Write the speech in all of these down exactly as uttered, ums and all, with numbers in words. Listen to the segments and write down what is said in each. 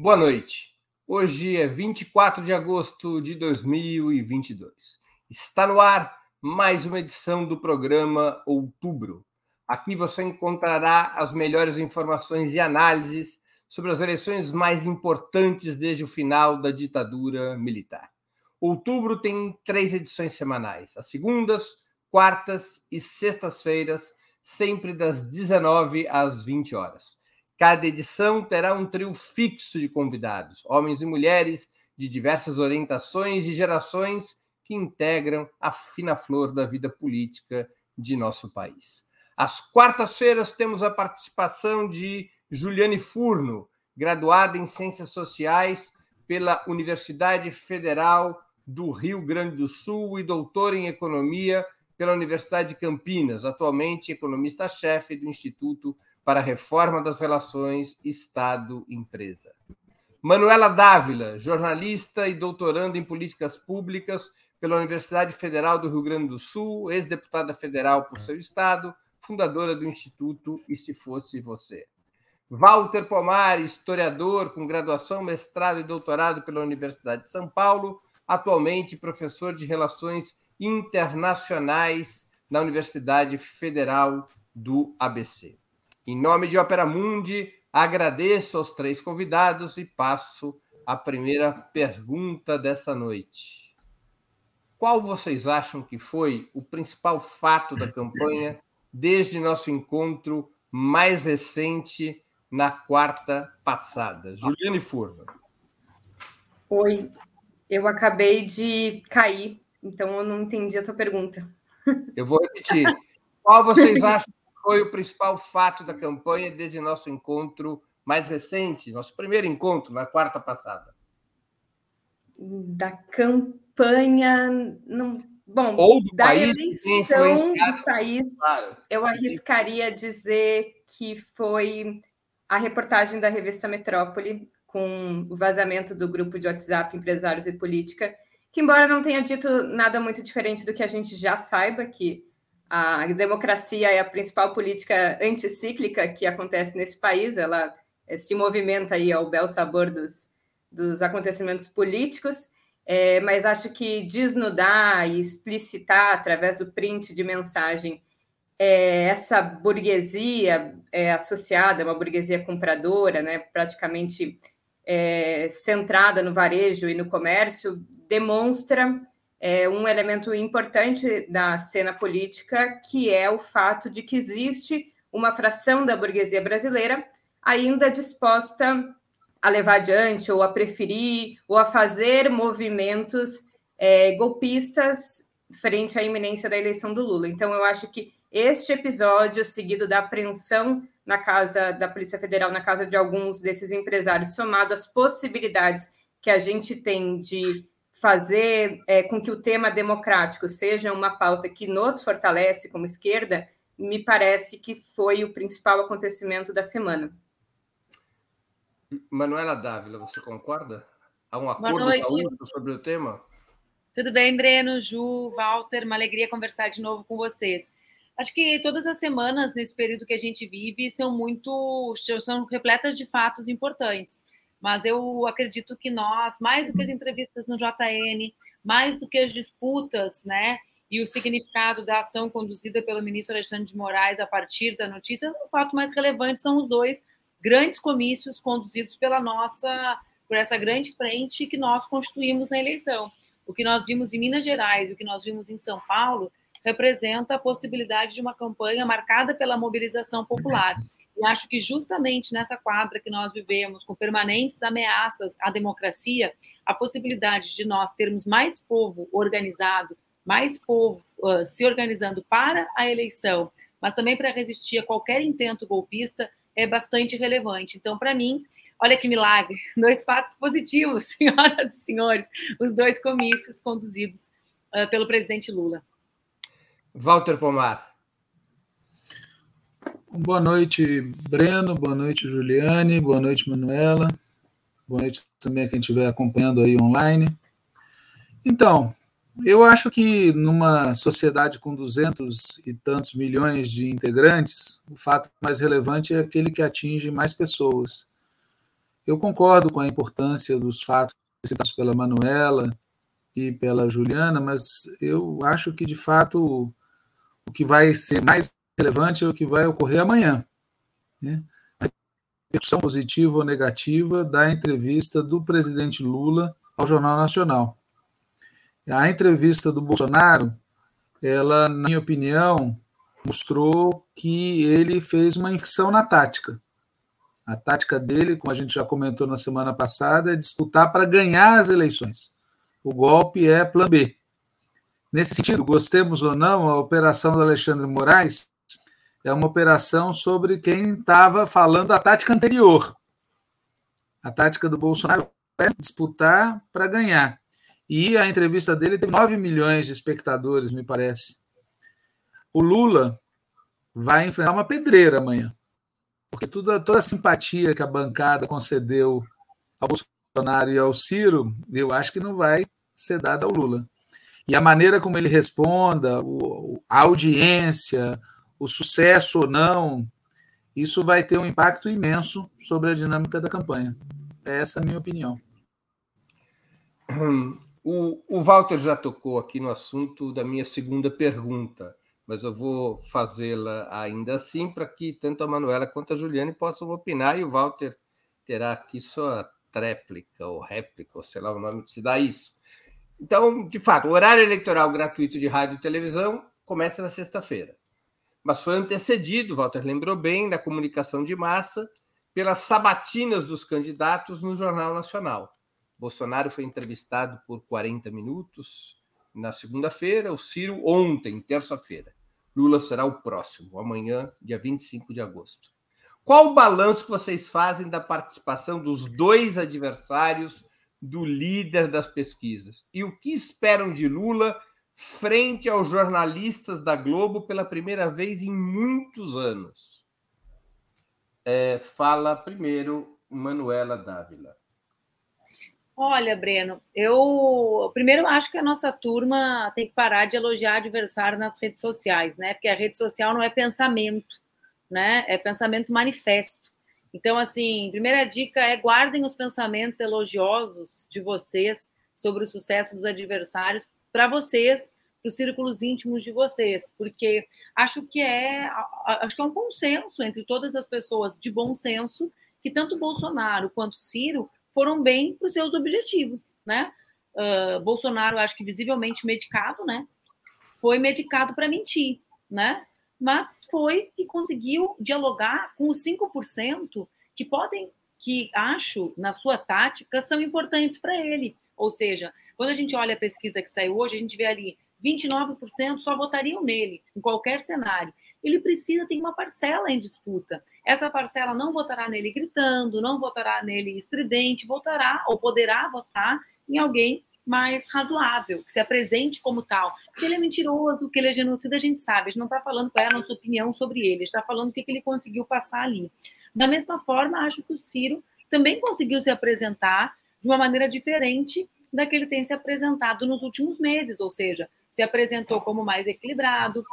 Boa noite. Hoje é vinte e quatro de agosto de dois mil e vinte e dois. Está no ar mais uma edição do programa Outubro. Aqui você encontrará as melhores informações e análises sobre as eleições mais importantes desde o final da ditadura militar. Outubro tem três edições semanais, às segundas, quartas e sextas-feiras, sempre das dezenove às vinte horas. Cada edição terá um trio fixo de convidados, homens e mulheres de diversas orientações e gerações que integram a fina flor da vida política de nosso país. Às quartas-feiras temos a participação de Juliane Furno, graduada em Ciências Sociais pela Universidade Federal do Rio Grande do Sul e doutora em Economia pela Universidade de Campinas, atualmente economista-chefe do Instituto para a reforma das relações Estado-empresa. Manuela d'Ávila, jornalista e doutoranda em políticas públicas pela Universidade Federal do Rio Grande do Sul, ex-deputada federal por seu estado, fundadora do Instituto E Se Fosse Você. Valter Pomar, historiador com graduação, mestrado e doutorado pela Universidade de São Paulo, atualmente professor de Relações Internacionais na Universidade Federal do A B C. Em nome de Opera Mundi, agradeço aos três convidados e passo a primeira pergunta dessa noite. Qual vocês acham que foi o principal fato da campanha desde nosso encontro mais recente na quarta passada? Juliane Furno. Oi, eu acabei de cair, então eu não entendi a tua pergunta. Eu vou repetir. Qual vocês acham foi o principal fato da campanha desde nosso encontro mais recente, nosso primeiro encontro, na quarta passada? Da campanha... Não... Bom, ou do da país, eleição do país, claro. Eu arriscaria dizer que foi a reportagem da revista Metrópole com o vazamento do grupo de WhatsApp Empresários e Política, que, embora não tenha dito nada muito diferente do que a gente já saiba, que a democracia é a principal política anticíclica que acontece nesse país, ela se movimenta aí ao bel sabor dos, dos acontecimentos políticos, é, mas acho que desnudar e explicitar através do print de mensagem é, essa burguesia é, associada, uma burguesia compradora, né, praticamente é, centrada no varejo e no comércio, demonstra... É um elemento importante da cena política, que é o fato de que existe uma fração da burguesia brasileira ainda disposta a levar adiante, ou a preferir, ou a fazer movimentos é, golpistas frente à iminência da eleição do Lula. Então, eu acho que este episódio, seguido da apreensão na casa da Polícia Federal, na casa de alguns desses empresários, somado às possibilidades que a gente tem de... fazer é, com que o tema democrático seja uma pauta que nos fortalece como esquerda, me parece que foi o principal acontecimento da semana. Manuela d'Ávila, você concorda? Há um acordo da sobre o tema? Tudo bem, Breno, Ju, Valter, uma alegria conversar de novo com vocês. Acho que todas as semanas, nesse período que a gente vive, são muito são repletas de fatos importantes. Mas eu acredito que nós, mais do que as entrevistas no J N, mais do que as disputas, né, e o significado da ação conduzida pelo ministro Alexandre de Moraes a partir da notícia, o fato mais relevante são os dois grandes comícios conduzidos pela nossa, por essa grande frente que nós constituímos na eleição. O que nós vimos em Minas Gerais, o que nós vimos em São Paulo, representa a possibilidade de uma campanha marcada pela mobilização popular. E acho que justamente nessa quadra que nós vivemos, com permanentes ameaças à democracia, a possibilidade de nós termos mais povo organizado, mais povo uh, se organizando para a eleição, mas também para resistir a qualquer intento golpista, é bastante relevante. Então, para mim, olha que milagre, dois fatos positivos, senhoras e senhores, os dois comícios conduzidos uh, pelo presidente Lula. Valter Pomar. Boa noite, Breno, boa noite, Juliane, boa noite, Manuela, boa noite também a quem estiver acompanhando aí online. Então, eu acho que numa sociedade com duzentos e tantos milhões de integrantes, o fato mais relevante é aquele que atinge mais pessoas. Eu concordo com a importância dos fatos citados pela Manuela e pela Juliana, mas eu acho que, de fato, o que vai ser mais relevante é o que vai ocorrer amanhã, né? A repercussão positiva ou negativa da entrevista do presidente Lula ao Jornal Nacional. A entrevista do Bolsonaro, ela, na minha opinião, mostrou que ele fez uma inflexão na tática. A tática dele, como a gente já comentou na semana passada, é disputar para ganhar as eleições. O golpe é plano B. Nesse sentido, gostemos ou não, a operação do Alexandre de Moraes é uma operação sobre quem estava falando a tática anterior. A tática do Bolsonaro é disputar para ganhar. E a entrevista dele teve nove milhões de espectadores, me parece. O Lula vai enfrentar uma pedreira amanhã, porque toda, toda a simpatia que a bancada concedeu ao Bolsonaro e ao Ciro, eu acho que não vai ser dada ao Lula. E a maneira como ele responda, o, a audiência, o sucesso ou não, isso vai ter um impacto imenso sobre a dinâmica da campanha. Essa é a minha opinião. O, o Valter já tocou aqui no assunto da minha segunda pergunta, mas eu vou fazê-la ainda assim para que tanto a Manuela quanto a Juliane possam opinar, e o Valter terá aqui sua tréplica ou réplica, ou sei lá o nome que se dá isso. Então, de fato, o horário eleitoral gratuito de rádio e televisão começa na sexta-feira, mas foi antecedido, o Valter lembrou bem, na comunicação de massa, pelas sabatinas dos candidatos no Jornal Nacional. Bolsonaro foi entrevistado por quarenta minutos na segunda-feira, o Ciro ontem, terça-feira. Lula será o próximo, amanhã, dia vinte e cinco de agosto. Qual o balanço que vocês fazem da participação dos dois adversários do líder das pesquisas? E o que esperam de Lula frente aos jornalistas da Globo pela primeira vez em muitos anos? É, fala primeiro Manuela d'Ávila. Olha, Breno, eu primeiro acho que a nossa turma tem que parar de elogiar adversário nas redes sociais, né? Porque a rede social não é pensamento, né? É pensamento manifesto. Então, assim, primeira dica é guardem os pensamentos elogiosos de vocês sobre o sucesso dos adversários para vocês, para os círculos íntimos de vocês, porque acho que é, acho que é um consenso entre todas as pessoas de bom senso que tanto Bolsonaro quanto Ciro foram bem para os seus objetivos, né? Uh, Bolsonaro, acho que visivelmente medicado, né? Foi medicado para mentir, né? Mas foi e conseguiu dialogar com os cinco por cento que podem, que acho, na sua tática, são importantes para ele. Ou seja, quando a gente olha a pesquisa que saiu hoje, a gente vê ali vinte e nove por cento só votariam nele, em qualquer cenário. Ele precisa ter uma parcela em disputa. Essa parcela não votará nele gritando, não votará nele estridente, votará ou poderá votar em alguém mais razoável, que se apresente como tal. Que ele é mentiroso, que ele é genocida, a gente sabe. A gente não está falando qual é a nossa opinião sobre ele, a gente está falando o que ele conseguiu passar ali. Da mesma forma, acho que o Ciro também conseguiu se apresentar de uma maneira diferente da que ele tem se apresentado nos últimos meses, ou seja, se apresentou como mais equilibrado,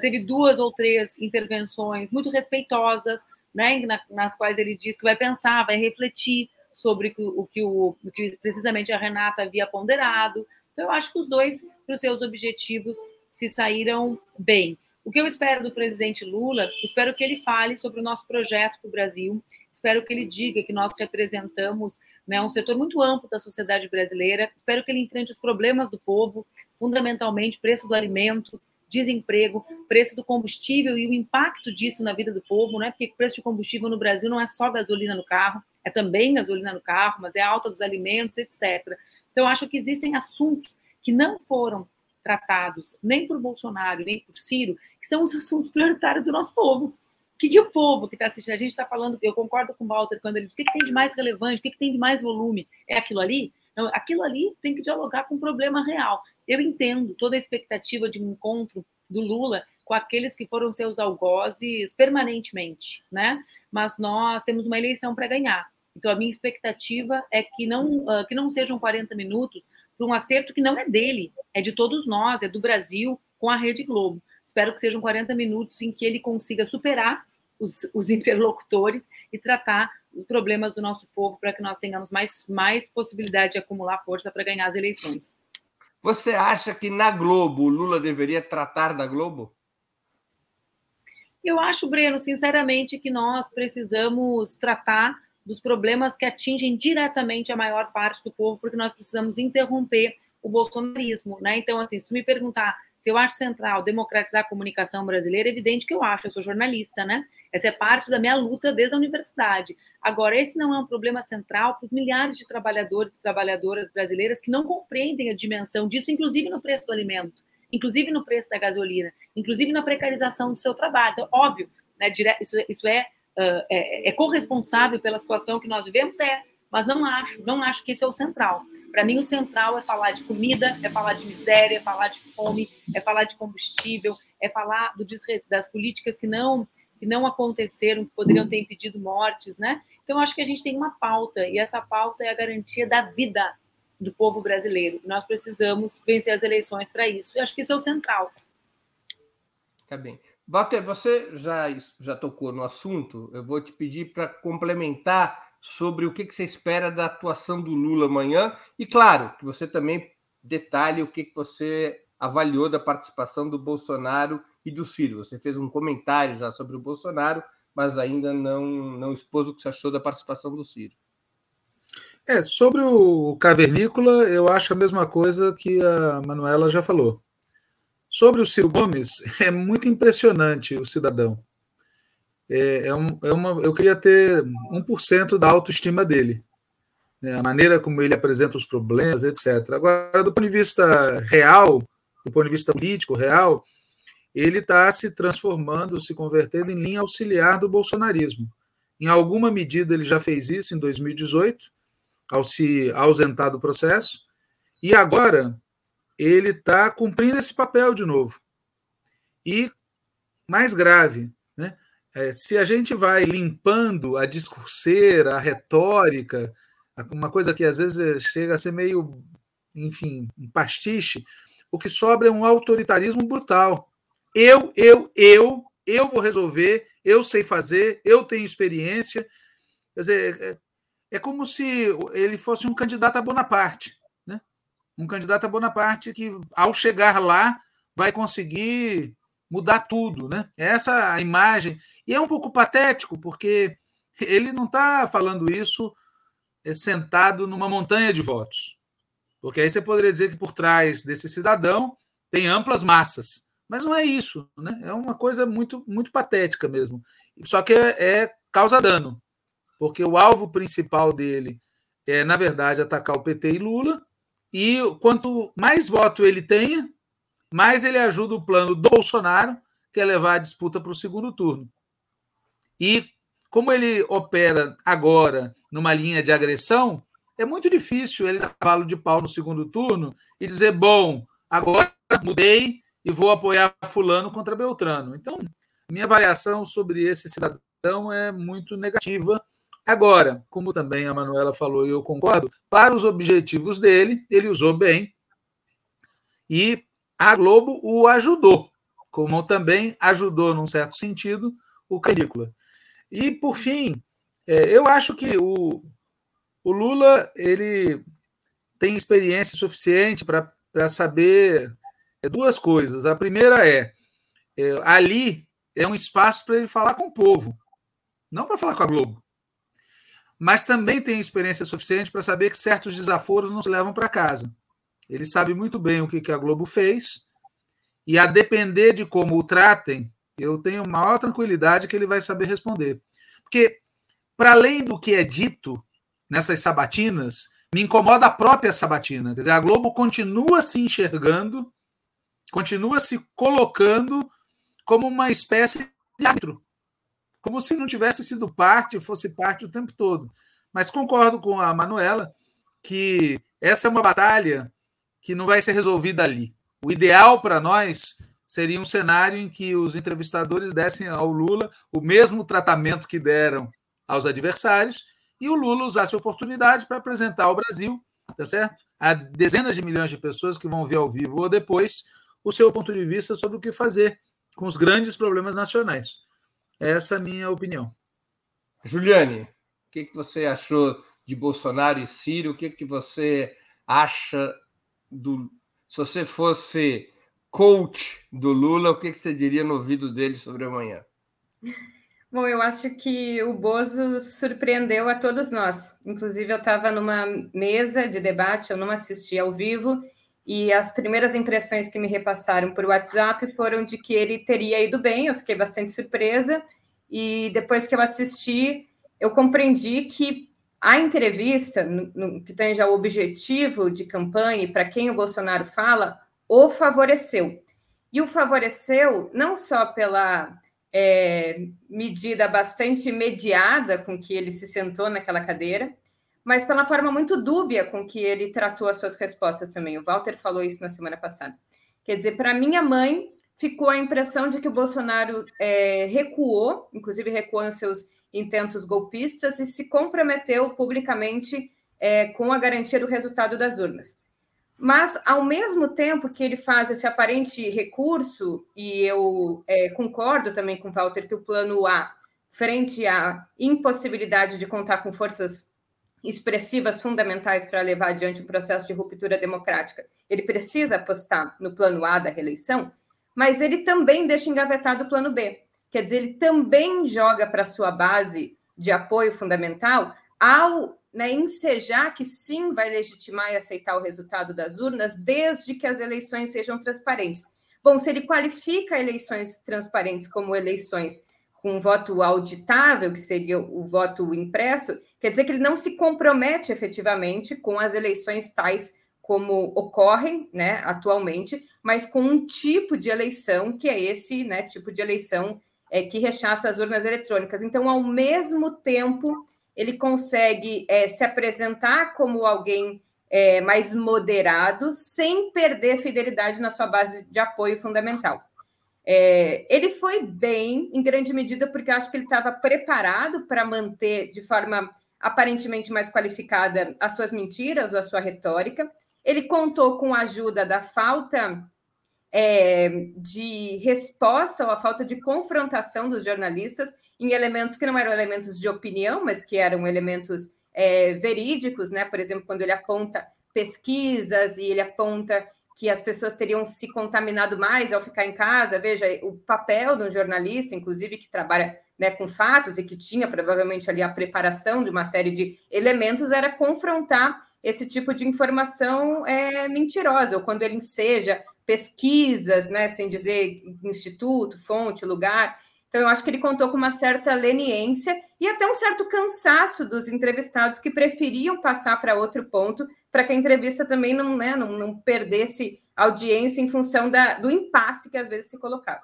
teve duas ou três intervenções muito respeitosas, né, nas quais ele diz que vai pensar, vai refletir sobre o que, o, o que precisamente a Renata havia ponderado. Então, eu acho que os dois, para os seus objetivos, se saíram bem. O que eu espero do presidente Lula, espero que ele fale sobre o nosso projeto para o Brasil, espero que ele diga que nós representamos, né, um setor muito amplo da sociedade brasileira, espero que ele enfrente os problemas do povo, fundamentalmente preço do alimento, desemprego, preço do combustível e o impacto disso na vida do povo, né? Porque preço de combustível no Brasil não é só gasolina no carro, é também gasolina no carro, mas é a alta dos alimentos, etcétera. Então, acho que existem assuntos que não foram tratados nem por Bolsonaro, nem por Ciro, que são os assuntos prioritários do nosso povo. O que, que o povo que está assistindo? A gente está falando, eu concordo com o Valter quando ele diz o que, que tem de mais relevante, o que, que tem de mais volume? É aquilo ali? Não, aquilo ali tem que dialogar com o problema real. Eu entendo toda a expectativa de um encontro do Lula com aqueles que foram seus algozes permanentemente, né? Mas nós temos uma eleição para ganhar. Então, a minha expectativa é que não, uh, que não sejam quarenta minutos para um acerto que não é dele, é de todos nós, é do Brasil, com a Rede Globo. Espero que sejam quarenta minutos em que ele consiga superar os, os interlocutores e tratar os problemas do nosso povo para que nós tenhamos mais, mais possibilidade de acumular força para ganhar as eleições. Você acha que na Globo o Lula deveria tratar da Globo? Eu acho, Breno, sinceramente, que nós precisamos tratar dos problemas que atingem diretamente a maior parte do povo, porque nós precisamos interromper o bolsonarismo, né? Então, assim, se tu me perguntar se eu acho central democratizar a comunicação brasileira, é evidente que eu acho, eu sou jornalista, né? Essa é parte da minha luta desde a universidade. Agora, esse não é um problema central para os milhares de trabalhadores e trabalhadoras brasileiras que não compreendem a dimensão disso, inclusive no preço do alimento, inclusive no preço da gasolina, inclusive na precarização do seu trabalho. Então, óbvio, né, dire... isso, isso é, uh, é, é corresponsável pela situação que nós vivemos, é, mas não acho, não acho que isso é o central. Para mim, o central é falar de comida, é falar de miséria, é falar de fome, é falar de combustível, é falar do desre... das políticas que não, que não aconteceram, que poderiam ter impedido mortes, né? Então, acho que a gente tem uma pauta, e essa pauta é a garantia da vida do povo brasileiro. Nós precisamos vencer as eleições para isso. Eu acho que isso é o central. Tá bem. Valter, você já, já tocou no assunto. Eu vou te pedir para complementar sobre o que você espera da atuação do Lula amanhã, e claro, que você também detalhe o que você avaliou da participação do Bolsonaro e do Ciro. Você fez um comentário já sobre o Bolsonaro, mas ainda não, não expôs o que você achou da participação do Ciro. É, sobre o Cavernícola, eu acho a mesma coisa que a Manuela já falou. Sobre o Ciro Gomes, é muito impressionante o cidadão. É, é um, é uma, eu queria ter um por cento da autoestima dele, né? A maneira como ele apresenta os problemas, etcétera. Agora, do ponto de vista real, do ponto de vista político real, ele está se transformando, se convertendo em linha auxiliar do bolsonarismo. Em alguma medida ele já fez isso em dois mil e dezoito, ao se ausentar do processo, e agora ele está cumprindo esse papel de novo. E, mais grave, né? É, se a gente vai limpando a discurseira, a retórica, uma coisa que às vezes chega a ser meio, enfim, um pastiche, o que sobra é um autoritarismo brutal. Eu, eu, eu, eu vou resolver, eu sei fazer, eu tenho experiência. Quer dizer, é, é como se ele fosse um candidato a Bonaparte, né? Um candidato a Bonaparte que, ao chegar lá, vai conseguir mudar tudo, né? Essa a imagem. E é um pouco patético, porque ele não está falando isso sentado numa montanha de votos. Porque aí você poderia dizer que por trás desse cidadão tem amplas massas. Mas não é isso, né? É uma coisa muito, muito patética mesmo. Só que é, é causa dano, porque o alvo principal dele é, na verdade, atacar o P T e Lula, e quanto mais voto ele tenha, mais ele ajuda o plano do Bolsonaro, que é levar a disputa para o segundo turno. E como ele opera agora numa linha de agressão, é muito difícil ele dar cavalo de pau no segundo turno e dizer, bom, agora mudei e vou apoiar fulano contra Beltrano. Então, minha avaliação sobre esse cidadão é muito negativa. Agora, como também a Manuela falou e eu concordo, para os objetivos dele, ele usou bem e a Globo o ajudou, como também ajudou, num certo sentido, o Cavernícola. E, por fim, eu acho que o, o Lula ele tem experiência suficiente para saber duas coisas. A primeira é, é ali é um espaço para ele falar com o povo, não para falar com a Globo. Mas também tem experiência suficiente para saber que certos desaforos não se levam para casa. Ele sabe muito bem o que, que a Globo fez e, a depender de como o tratem, eu tenho maior tranquilidade que ele vai saber responder. Porque, para além do que é dito nessas sabatinas, me incomoda a própria sabatina. Quer dizer, a Globo continua se enxergando Continua se colocando como uma espécie de árbitro, como se não tivesse sido parte, fosse parte o tempo todo. Mas concordo com a Manuela que essa é uma batalha que não vai ser resolvida ali. O ideal para nós seria um cenário em que os entrevistadores dessem ao Lula o mesmo tratamento que deram aos adversários e o Lula usasse a oportunidade para apresentar ao Brasil, tá certo? A dezenas de milhões de pessoas que vão ver ao vivo ou depois o seu ponto de vista sobre o que fazer com os grandes problemas nacionais. Essa é a minha opinião. Juliane, o que você achou de Bolsonaro e Ciro? O que você acha do... Se você fosse coach do Lula, o que você diria no ouvido dele sobre amanhã? Bom, eu acho que o Bozo surpreendeu a todos nós. Inclusive, eu estava numa mesa de debate, eu não assisti ao vivo, e as primeiras impressões que me repassaram por WhatsApp foram de que ele teria ido bem, eu fiquei bastante surpresa, e depois que eu assisti, eu compreendi que a entrevista, no que tange ao objetivo de campanha e para quem o Bolsonaro fala, o favoreceu. E o favoreceu não só pela é, medida bastante mediada com que ele se sentou naquela cadeira, mas pela forma muito dúbia com que ele tratou as suas respostas também. O Valter falou isso na semana passada. Quer dizer, para minha mãe, ficou a impressão de que o Bolsonaro é, recuou, inclusive recuou nos seus intentos golpistas e se comprometeu publicamente é, com a garantia do resultado das urnas. Mas, ao mesmo tempo que ele faz esse aparente recurso, e eu é, concordo também com o Valter que o plano A, frente à impossibilidade de contar com forças expressivas fundamentais para levar adiante o processo de ruptura democrática, ele precisa apostar no plano A da reeleição, mas ele também deixa engavetado o plano B. Quer dizer, ele também joga para a sua base de apoio fundamental ao né, ensejar que sim vai legitimar e aceitar o resultado das urnas desde que as eleições sejam transparentes. Bom, se ele qualifica eleições transparentes como eleições com voto auditável, que seria o voto impresso, quer dizer que ele não se compromete efetivamente com as eleições tais como ocorrem né, atualmente, mas com um tipo de eleição que é esse né, tipo de eleição É, que rechaça as urnas eletrônicas. Então, ao mesmo tempo, ele consegue é, se apresentar como alguém é, mais moderado, sem perder fidelidade na sua base de apoio fundamental. É, ele foi bem, em grande medida, porque acho que ele estava preparado para manter, de forma aparentemente mais qualificada, as suas mentiras ou a sua retórica. Ele contou com a ajuda da falta... É, de resposta ou a falta de confrontação dos jornalistas em elementos que não eram elementos de opinião, mas que eram elementos é, verídicos, né? Por exemplo, quando ele aponta pesquisas e ele aponta que as pessoas teriam se contaminado mais ao ficar em casa, veja, o papel de um jornalista, inclusive, que trabalha né, com fatos e que tinha provavelmente ali a preparação de uma série de elementos, era confrontar esse tipo de informação é, mentirosa, ou quando ele enseja pesquisas, né, sem dizer instituto, fonte, lugar. Então, eu acho que ele contou com uma certa leniência e até um certo cansaço dos entrevistados que preferiam passar para outro ponto, para que a entrevista também não, né, não, não perdesse audiência em função da, do impasse que às vezes se colocava.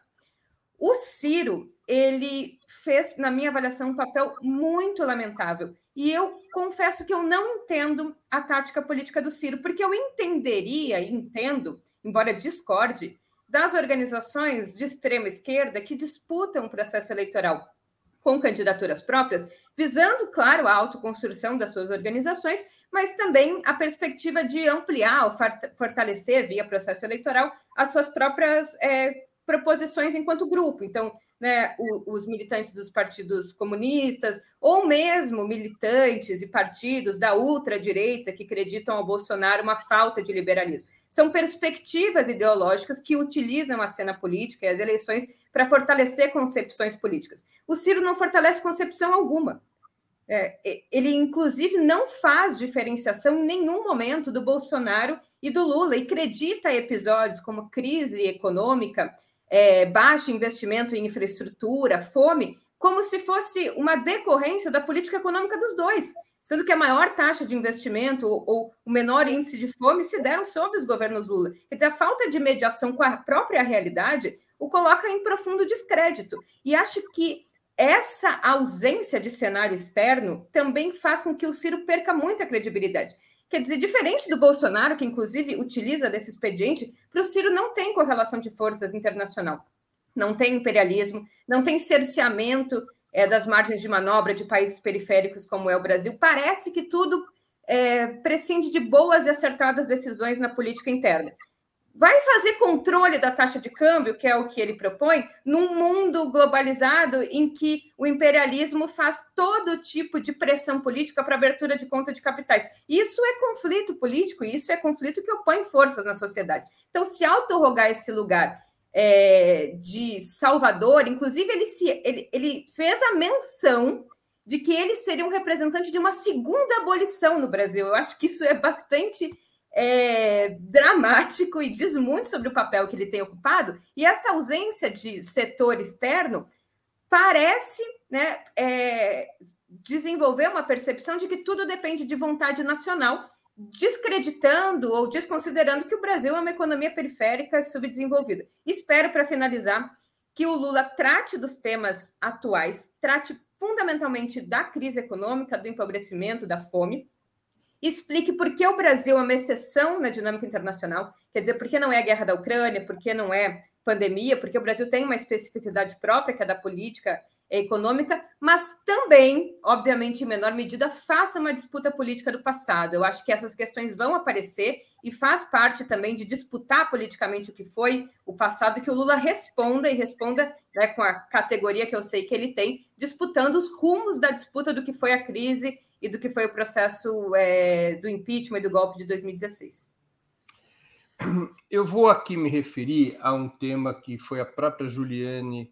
O Ciro, ele fez, na minha avaliação, um papel muito lamentável. E eu confesso que eu não entendo a tática política do Ciro, porque eu entenderia, e entendo, embora discorde, das organizações de extrema esquerda que disputam o processo eleitoral com candidaturas próprias, visando, claro, a autoconstrução das suas organizações, mas também a perspectiva de ampliar ou fortalecer, via processo eleitoral, as suas próprias é, proposições enquanto grupo. Então, né, o, os militantes dos partidos comunistas, ou mesmo militantes e partidos da ultradireita que acreditam ao Bolsonaro uma falta de liberalismo. São perspectivas ideológicas que utilizam a cena política e as eleições para fortalecer concepções políticas. O Ciro não fortalece concepção alguma. É, ele, inclusive, não faz diferenciação em nenhum momento do Bolsonaro e do Lula, e acredita episódios como crise econômica, é, baixo investimento em infraestrutura, fome, como se fosse uma decorrência da política econômica dos dois. sendo que a maior taxa de investimento ou, ou o menor índice de fome se deram sob os governos Lula. Quer dizer, a falta de mediação com a própria realidade o coloca em profundo descrédito. E acho que essa ausência de cenário externo também faz com que o Ciro perca muita credibilidade. Quer dizer, diferente do Bolsonaro, que inclusive utiliza desse expediente, para o Ciro não tem correlação de forças internacional. Não tem imperialismo, não tem cerceamento é, das margens de manobra de países periféricos como é o Brasil. Parece que tudo é, prescinde de boas e acertadas decisões na política interna. Vai fazer controle da taxa de câmbio, que é o que ele propõe, num mundo globalizado em que o imperialismo faz todo tipo de pressão política para abertura de conta de capitais. Isso é conflito político, isso é conflito que opõe forças na sociedade. Então, se autorrogar esse lugar é, de salvador, inclusive ele, se, ele, ele fez a menção de que ele seria um representante de uma segunda abolição no Brasil. Eu acho que isso é bastante... É, dramático e diz muito sobre o papel que ele tem ocupado, e essa ausência de setor externo parece né, é, desenvolver uma percepção de que tudo depende de vontade nacional, descreditando ou desconsiderando que o Brasil é uma economia periférica subdesenvolvida. Espero, para finalizar, que o Lula trate dos temas atuais, trate fundamentalmente da crise econômica, do empobrecimento, da fome, explique por que o Brasil é uma exceção na dinâmica internacional, quer dizer, por que não é a guerra da Ucrânia, por que não é pandemia, porque o Brasil tem uma especificidade própria, que é da política econômica, mas também, obviamente, em menor medida, faça uma disputa política do passado. Eu acho que essas questões vão aparecer e faz parte também de disputar politicamente o que foi o passado, que o Lula responda e responda né, com a categoria que eu sei que ele tem, disputando os rumos da disputa do que foi a crise e do que foi o processo é, do impeachment e do golpe de dois mil e dezesseis. Eu vou aqui me referir a um tema que foi a própria Juliane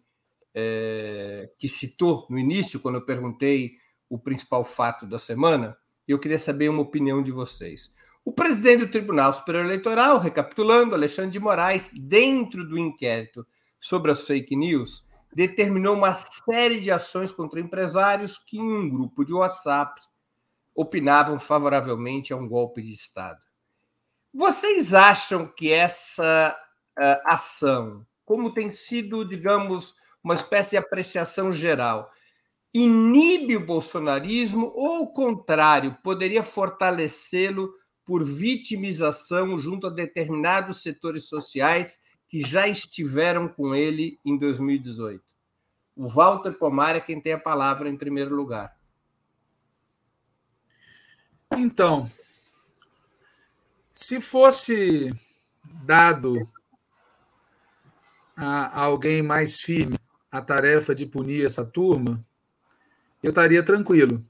é, que citou no início, quando eu perguntei o principal fato da semana, e eu queria saber uma opinião de vocês. O presidente do Tribunal Superior Eleitoral, recapitulando, Alexandre de Moraes, dentro do inquérito sobre as fake news, determinou uma série de ações contra empresários que, em um grupo de WhatsApp, opinavam favoravelmente a um golpe de Estado. Vocês acham que essa uh, ação, como tem sido, digamos, uma espécie de apreciação geral, inibe o bolsonarismo ou, ao contrário, poderia fortalecê-lo por vitimização junto a determinados setores sociais que já estiveram com ele em dois mil e dezoito? O Valter Pomar é quem tem a palavra em primeiro lugar. Então, se fosse dado a alguém mais firme a tarefa de punir essa turma, eu estaria tranquilo.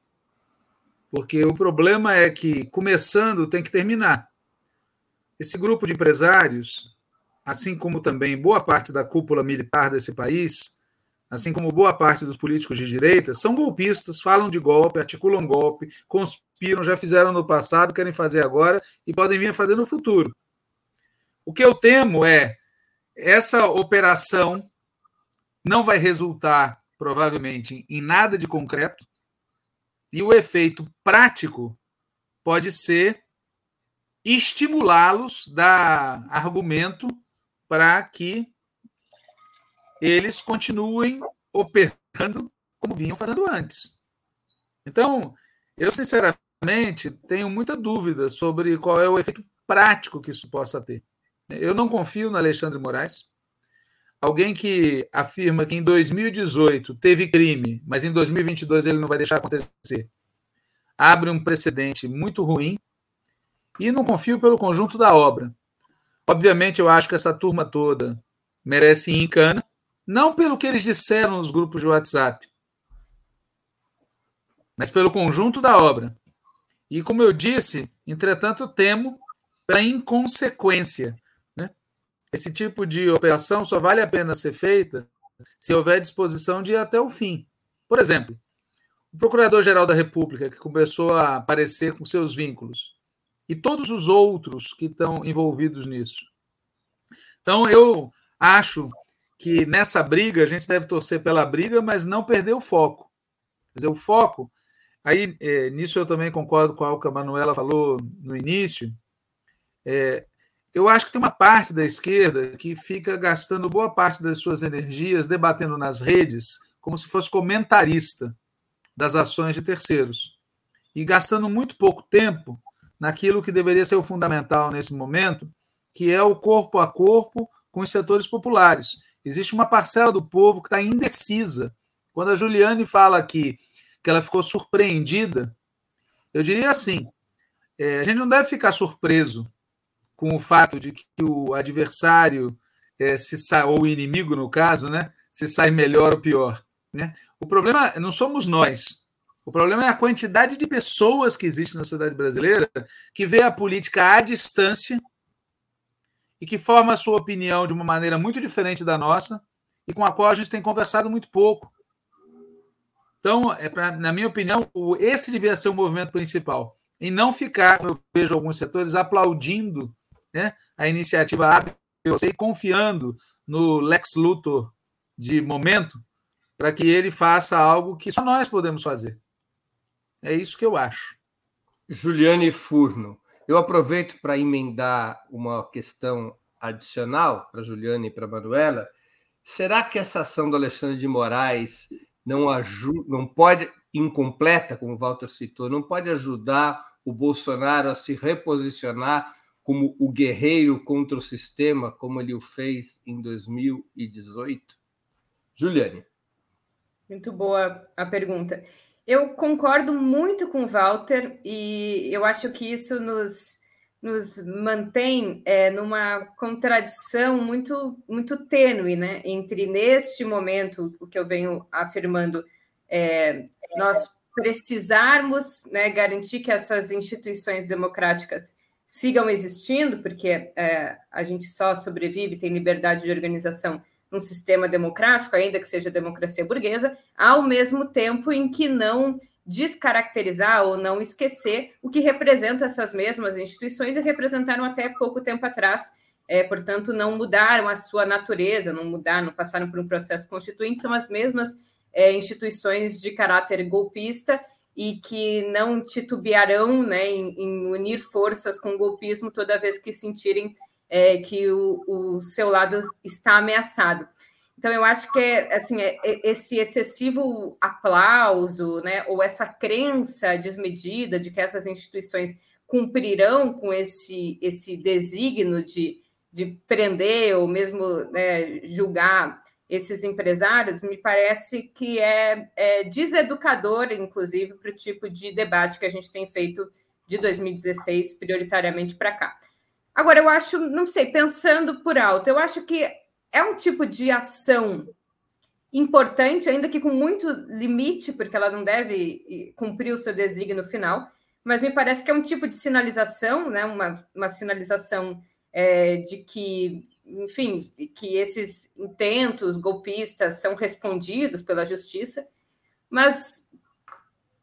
Porque o problema é que, começando, tem que terminar. Esse grupo de empresários, assim como também boa parte da cúpula militar desse país, assim como boa parte dos políticos de direita, são golpistas, falam de golpe, articulam golpe, conspiram, já fizeram no passado, querem fazer agora e podem vir a fazer no futuro. O que eu temo é essa operação não vai resultar, provavelmente, em nada de concreto e o efeito prático pode ser estimulá-los, dar argumento para que eles continuem operando como vinham fazendo antes. Então, eu, sinceramente, tenho muita dúvida sobre qual é o efeito prático que isso possa ter. Eu não confio no Alexandre Moraes. Alguém que afirma que em dois mil e dezoito teve crime, mas em dois mil e vinte e dois ele não vai deixar acontecer, abre um precedente muito ruim e não confio pelo conjunto da obra. Obviamente, eu acho que essa turma toda merece ir em cana, não pelo que eles disseram nos grupos de WhatsApp, mas pelo conjunto da obra. E, como eu disse, entretanto, temo pela inconsequência, né? Esse tipo de operação só vale a pena ser feita se houver disposição de ir até o fim. Por exemplo, o Procurador-Geral da República, que começou a aparecer com seus vínculos, e todos os outros que estão envolvidos nisso. Então, eu acho que nessa briga, a gente deve torcer pela briga, mas não perder o foco. Quer dizer, o foco Aí, é, nisso eu também concordo com o que a Manuela falou no início. É, eu acho que tem uma parte da esquerda que fica gastando boa parte das suas energias debatendo nas redes como se fosse comentarista das ações de terceiros e gastando muito pouco tempo naquilo que deveria ser o fundamental nesse momento, que é o corpo a corpo com os setores populares. Existe uma parcela do povo que está indecisa. Quando a Juliane fala aqui que ela ficou surpreendida, eu diria assim, é, a gente não deve ficar surpreso com o fato de que o adversário, é, se sai, ou o inimigo, no caso, né, se sai melhor ou pior, né? O problema não somos nós. O problema é a quantidade de pessoas que existe na sociedade brasileira que vê a política à distância e que forma a sua opinião de uma maneira muito diferente da nossa e com a qual a gente tem conversado muito pouco. Então, é pra, na minha opinião, o, esse devia ser o movimento principal. E não ficar, eu vejo alguns setores aplaudindo, né, a iniciativa A B C e confiando no Lex Luthor de momento para que ele faça algo que só nós podemos fazer. É isso que eu acho. Juliane Furno. Eu aproveito para emendar uma questão adicional para a Juliane e para a Manuela. Será que essa ação do Alexandre de Moraes não ajuda, não pode, incompleta, como o Valter citou, não pode ajudar o Bolsonaro a se reposicionar como o guerreiro contra o sistema, como ele o fez em dois mil e dezoito? Juliane. Muito boa a pergunta. Eu concordo muito com o Valter e eu acho que isso nos, nos mantém é, numa contradição muito, muito tênue, né? Entre, neste momento, o que eu venho afirmando, é, nós precisarmos, né, garantir que essas instituições democráticas sigam existindo, porque é, a gente só sobrevive, tem liberdade de organização num sistema democrático, ainda que seja democracia burguesa, ao mesmo tempo em que não descaracterizar ou não esquecer o que representam essas mesmas instituições e representaram até pouco tempo atrás, é, portanto, não mudaram a sua natureza, não mudaram, não passaram por um processo constituinte, são as mesmas é, instituições de caráter golpista e que não titubearão, né, em, em unir forças com o golpismo toda vez que sentirem É, que o, o seu lado está ameaçado. Então, eu acho que é, assim, é, esse excessivo aplauso, né, ou essa crença desmedida de que essas instituições cumprirão com esse, esse desígnio de, de prender ou mesmo, né, julgar esses empresários, me parece que é, é deseducador, inclusive, para o tipo de debate que a gente tem feito de dois mil e dezesseis, prioritariamente para cá. Agora, eu acho, não sei, pensando por alto, eu acho que é um tipo de ação importante, ainda que com muito limite, porque ela não deve cumprir o seu desígnio final, mas me parece que é um tipo de sinalização, né? uma, uma sinalização é, de que, enfim, que esses intentos golpistas são respondidos pela justiça, mas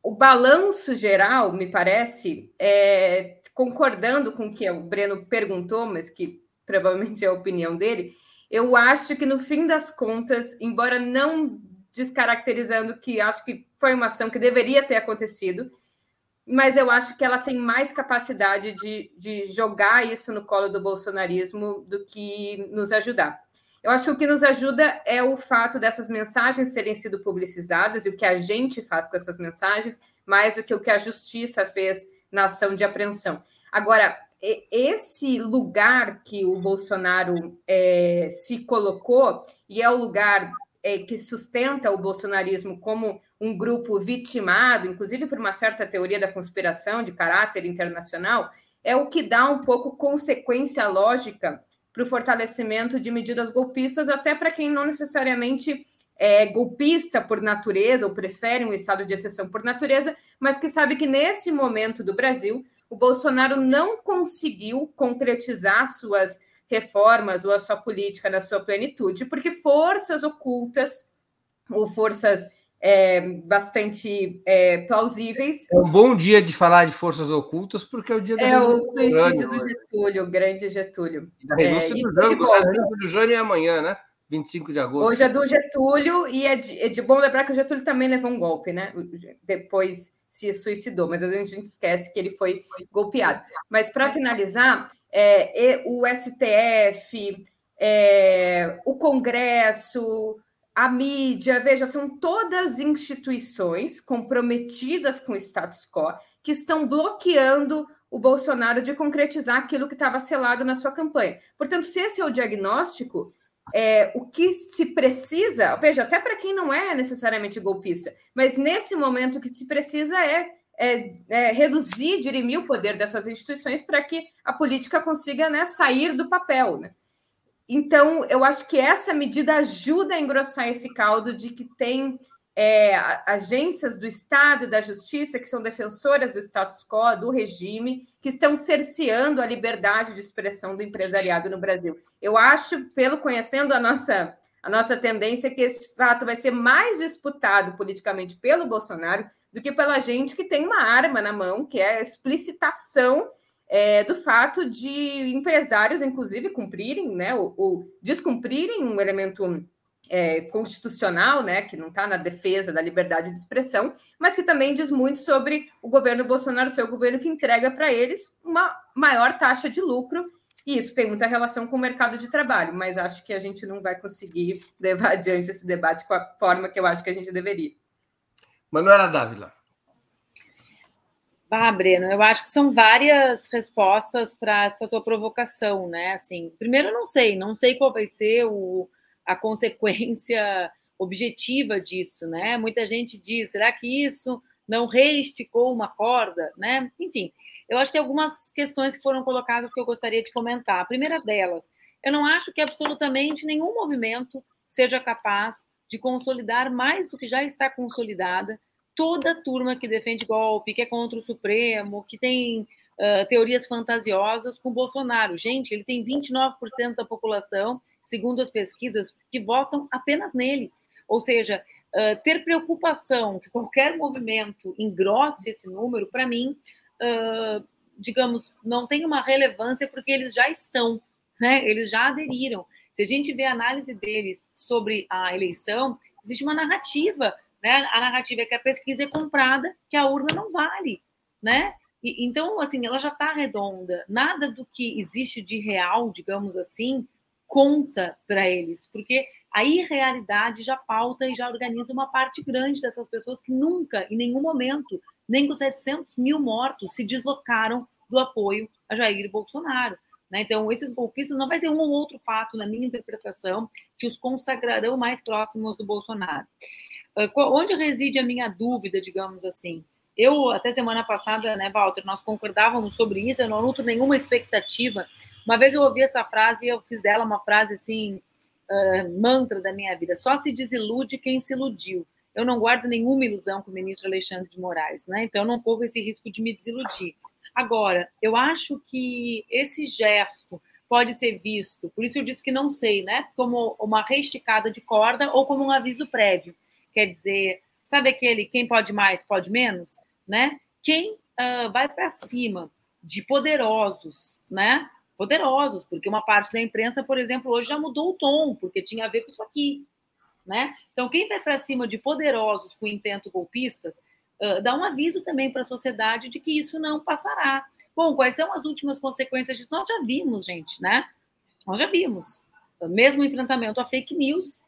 o balanço geral, me parece, é... concordando com o que o Breno perguntou, mas que provavelmente é a opinião dele, eu acho que, no fim das contas, embora não descaracterizando que acho que foi uma ação que deveria ter acontecido, mas eu acho que ela tem mais capacidade de, de jogar isso no colo do bolsonarismo do que nos ajudar. Eu acho que o que nos ajuda é o fato dessas mensagens serem sido publicizadas e o que a gente faz com essas mensagens, mais do que o que a justiça fez na ação de apreensão. Agora, esse lugar que o Bolsonaro é, se colocou, e é o lugar é, que sustenta o bolsonarismo como um grupo vitimado, inclusive por uma certa teoria da conspiração de caráter internacional, é o que dá um pouco consequência lógica para o fortalecimento de medidas golpistas, até para quem não necessariamente é golpista por natureza ou prefere um estado de exceção por natureza, mas que sabe que nesse momento do Brasil, o Bolsonaro não conseguiu concretizar suas reformas ou a sua política na sua plenitude, porque forças ocultas ou forças é, bastante é, plausíveis... É um bom dia de falar de forças ocultas, porque é o dia... Da é o suicídio do Getúlio, o grande Getúlio. E da renúncia é, do Jânio, a renúncia do Jânio é amanhã, né? vinte e cinco de agosto. Hoje é do Getúlio, e é de, é de bom lembrar que o Getúlio também levou um golpe, né? Depois se suicidou, mas a gente esquece que ele foi golpeado. Mas, para finalizar, é, o S T F, é, o Congresso, a mídia, veja, são todas instituições comprometidas com o status quo que estão bloqueando o Bolsonaro de concretizar aquilo que estava selado na sua campanha. Portanto, se esse é o diagnóstico, é, o que se precisa, veja, até para quem não é necessariamente golpista, mas nesse momento o que se precisa é, é, é reduzir, dirimir o poder dessas instituições para que a política consiga, né, sair do papel, né? Então, eu acho que essa medida ajuda a engrossar esse caldo de que tem é, agências do Estado e da Justiça que são defensoras do status quo, do regime, que estão cerceando a liberdade de expressão do empresariado no Brasil. Eu acho, pelo conhecendo a nossa, a nossa tendência, que esse fato vai ser mais disputado politicamente pelo Bolsonaro do que pela gente que tem uma arma na mão, que é a explicitação É, do fato de empresários, inclusive, cumprirem, né, ou, ou descumprirem um elemento é, constitucional, né, que não está na defesa da liberdade de expressão, mas que também diz muito sobre o governo Bolsonaro ser o governo que entrega para eles uma maior taxa de lucro, e isso tem muita relação com o mercado de trabalho, mas acho que a gente não vai conseguir levar adiante esse debate com a forma que eu acho que a gente deveria. Manuela d'Ávila. Ah, Breno, eu acho que são várias respostas para essa tua provocação, né? Assim, primeiro, eu não sei, não sei qual vai ser o, a consequência objetiva disso, né? Muita gente diz, será que isso não reesticou uma corda, né? Enfim, eu acho que tem algumas questões que foram colocadas que eu gostaria de comentar. A primeira delas, eu não acho que absolutamente nenhum movimento seja capaz de consolidar mais do que já está consolidada toda a turma que defende golpe, que é contra o Supremo, que tem uh, teorias fantasiosas com Bolsonaro. Gente, ele tem vinte e nove por cento da população, segundo as pesquisas, que votam apenas nele. Ou seja, uh, ter preocupação que qualquer movimento engrosse esse número, para mim, uh, digamos, não tem uma relevância porque eles já estão, né? Eles já aderiram. Se a gente vê a análise deles sobre a eleição, existe uma narrativa, né? A narrativa é que a pesquisa é comprada, que a urna não vale, né? E, então, assim, ela já está redonda. Nada do que existe de real, digamos assim, conta para eles, porque a irrealidade já pauta e já organiza uma parte grande dessas pessoas que nunca, em nenhum momento, nem com setecentos mil mortos, se deslocaram do apoio a Jair Bolsonaro, né? Então, esses golpistas, não vai ser um ou outro fato, na minha interpretação, que os consagrarão mais próximos do Bolsonaro. Onde reside a minha dúvida, digamos assim? Eu, até semana passada, né, Valter, nós concordávamos sobre isso, eu não nutro nenhuma expectativa. Uma vez eu ouvi essa frase e eu fiz dela uma frase, assim, uh, mantra da minha vida. Só se desilude quem se iludiu. Eu não guardo nenhuma ilusão com o ministro Alexandre de Moraes, né? Então, eu não corro esse risco de me desiludir. Agora, eu acho que esse gesto pode ser visto, por isso eu disse que não sei, né? Como uma reesticada de corda ou como um aviso prévio. Quer dizer, sabe aquele quem pode mais, pode menos? Né? Quem uh, vai para cima de poderosos, né? Poderosos, porque uma parte da imprensa, por exemplo, hoje já mudou o tom, porque tinha a ver com isso aqui. Né? Então, quem vai para cima de poderosos com intento golpistas, uh, dá um aviso também para a sociedade de que isso não passará. Bom, quais são as últimas consequências disso? Nós já vimos, gente, né? Nós já vimos. O mesmo enfrentamento à fake news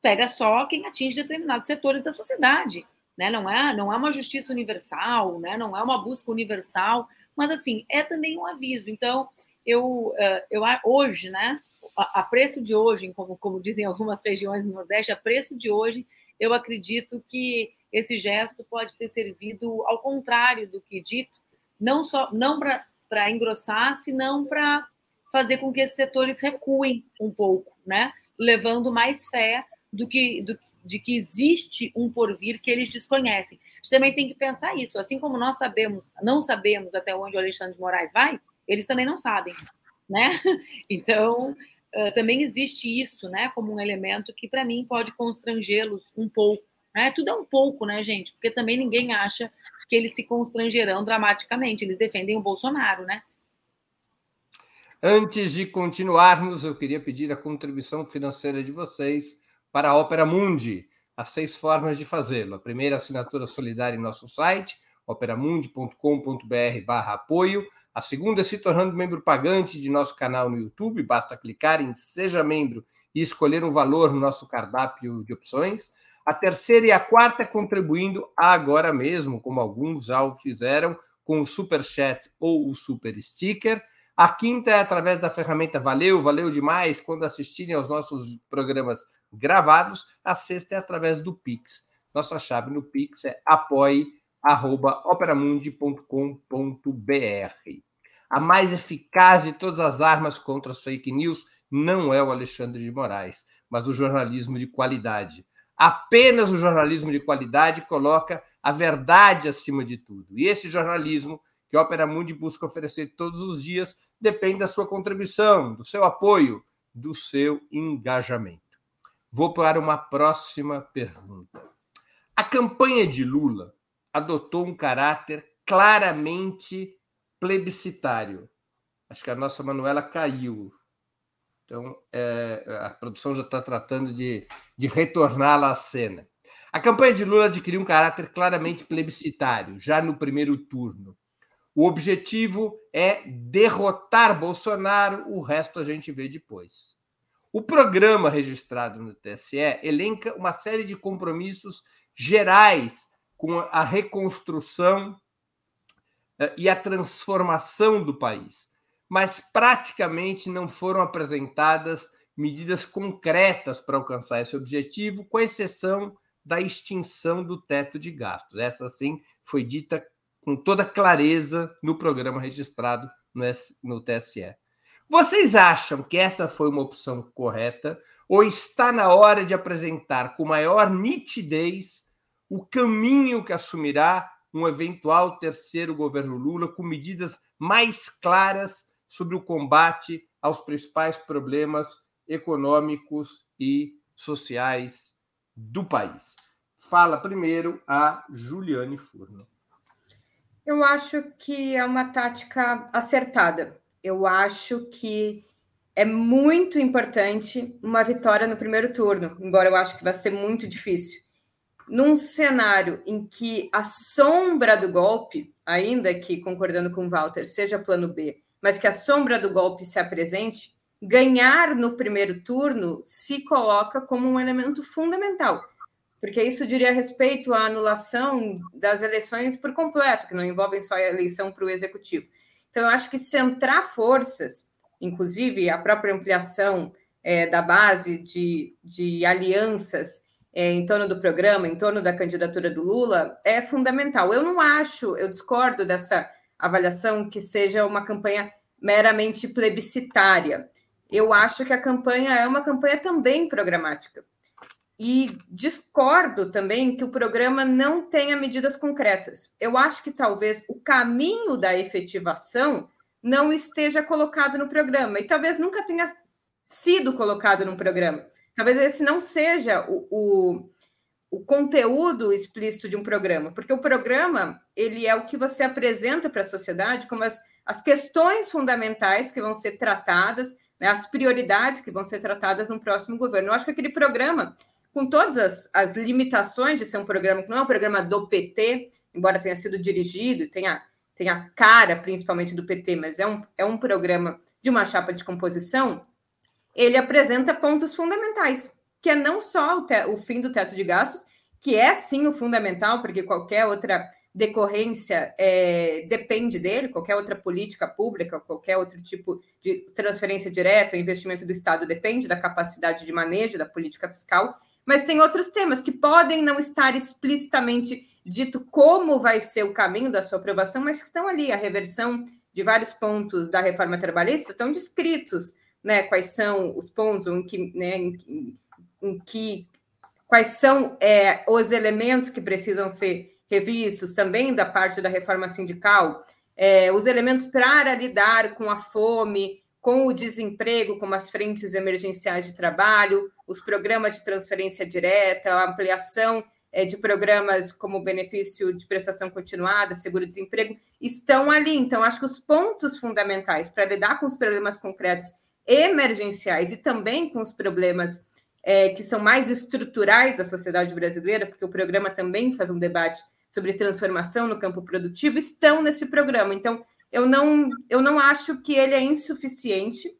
pega só quem atinge determinados setores da sociedade, né? Não é, não é uma justiça universal, né? Não é uma busca universal, mas, assim, é também um aviso. Então, eu, eu hoje, né, a preço de hoje, como, como dizem algumas regiões do Nordeste, a preço de hoje, eu acredito que esse gesto pode ter servido, ao contrário do que dito, não só não para engrossar, senão para fazer com que esses setores recuem um pouco, né? Levando mais fé Do que, do, de que existe um porvir que eles desconhecem. A gente também tem que pensar isso. Assim como nós sabemos, não sabemos até onde o Alexandre de Moraes vai, eles também não sabem, né? Então, uh, também existe isso, né? Como um elemento que, para mim, pode constrangê-los um pouco, né? Tudo é um pouco, né, gente? Porque também ninguém acha que eles se constrangerão dramaticamente. Eles defendem o Bolsonaro, né? Antes de continuarmos, eu queria pedir a contribuição financeira de vocês para a Opera Mundi. Há seis formas de fazê-lo. A primeira, assinatura solidária em nosso site, operamundi ponto com ponto br barra apoio. A segunda é se tornando membro pagante de nosso canal no YouTube. Basta clicar em Seja Membro e escolher um valor no nosso cardápio de opções. A terceira e a quarta é contribuindo agora mesmo, como alguns já o fizeram, com o Super Chat ou o Super Sticker. A quinta é através da ferramenta Valeu, Valeu Demais, quando assistirem aos nossos programas gravados. A sexta é através do Pix. Nossa chave no Pix é apoie arroba operamundi ponto com ponto br. A mais eficaz de todas as armas contra as fake news não é o Alexandre de Moraes, mas o jornalismo de qualidade. Apenas o jornalismo de qualidade coloca a verdade acima de tudo. E esse jornalismo que a Opera Mundi busca oferecer todos os dias depende da sua contribuição, do seu apoio, do seu engajamento. Vou para uma próxima pergunta. A campanha de Lula adotou um caráter claramente plebiscitário. Acho que a nossa Manuela caiu. Então, é, a produção já está tratando de, de retorná-la à cena. A campanha de Lula adquiriu um caráter claramente plebiscitário, já no primeiro turno. O objetivo é derrotar Bolsonaro, o resto a gente vê depois. O programa registrado no T S E elenca uma série de compromissos gerais com a reconstrução e a transformação do país, mas praticamente não foram apresentadas medidas concretas para alcançar esse objetivo, com exceção da extinção do teto de gastos. Essa, sim, foi dita com toda clareza no programa registrado no T S E. Vocês acham que essa foi uma opção correta ou está na hora de apresentar com maior nitidez o caminho que assumirá um eventual terceiro governo Lula com medidas mais claras sobre o combate aos principais problemas econômicos e sociais do país? Fala primeiro a Juliane Furno. Eu acho que é uma tática acertada. Eu acho que é muito importante uma vitória no primeiro turno, embora eu acho que vai ser muito difícil. Num cenário em que a sombra do golpe, ainda que concordando com o Valter, seja plano B, mas que a sombra do golpe se apresente, ganhar no primeiro turno se coloca como um elemento fundamental, porque isso diria respeito à anulação das eleições por completo, que não envolvem só a eleição para o executivo. Então, eu acho que centrar forças, inclusive a própria ampliação é, da base de, de alianças é, em torno do programa, em torno da candidatura do Lula, é fundamental. Eu não acho, eu discordo dessa avaliação que seja uma campanha meramente plebiscitária. Eu acho que a campanha é uma campanha também programática. E discordo também que o programa não tenha medidas concretas. Eu acho que talvez o caminho da efetivação não esteja colocado no programa e talvez nunca tenha sido colocado no programa. Talvez esse não seja o, o, o conteúdo explícito de um programa, porque o programa ele é o que você apresenta para a sociedade como as, as questões fundamentais que vão ser tratadas, né, as prioridades que vão ser tratadas no próximo governo. Eu acho que aquele programa, com todas as, as limitações de ser um programa que não é um programa do P T, embora tenha sido dirigido e tenha, tenha a cara principalmente do P T, mas é um, é um programa de uma chapa de composição, ele apresenta pontos fundamentais, que é não só o, te- o fim do teto de gastos, que é sim o fundamental, porque qualquer outra decorrência é, depende dele, qualquer outra política pública, qualquer outro tipo de transferência direta, investimento do Estado depende da capacidade de manejo da política fiscal, mas tem outros temas que podem não estar explicitamente dito como vai ser o caminho da sua aprovação, mas que estão ali, a reversão de vários pontos da reforma trabalhista estão descritos, né, quais são os pontos, em que, né, em, em, em que, quais são é, os elementos que precisam ser revistos, também da parte da reforma sindical, é, os elementos para lidar com a fome, com o desemprego, como as frentes emergenciais de trabalho, os programas de transferência direta, a ampliação é, de programas como benefício de prestação continuada, seguro-desemprego, estão ali. Então, acho que os pontos fundamentais para lidar com os problemas concretos emergenciais e também com os problemas é, que são mais estruturais da sociedade brasileira, porque o programa também faz um debate sobre transformação no campo produtivo, estão nesse programa. Então, eu não, eu não acho que ele é insuficiente,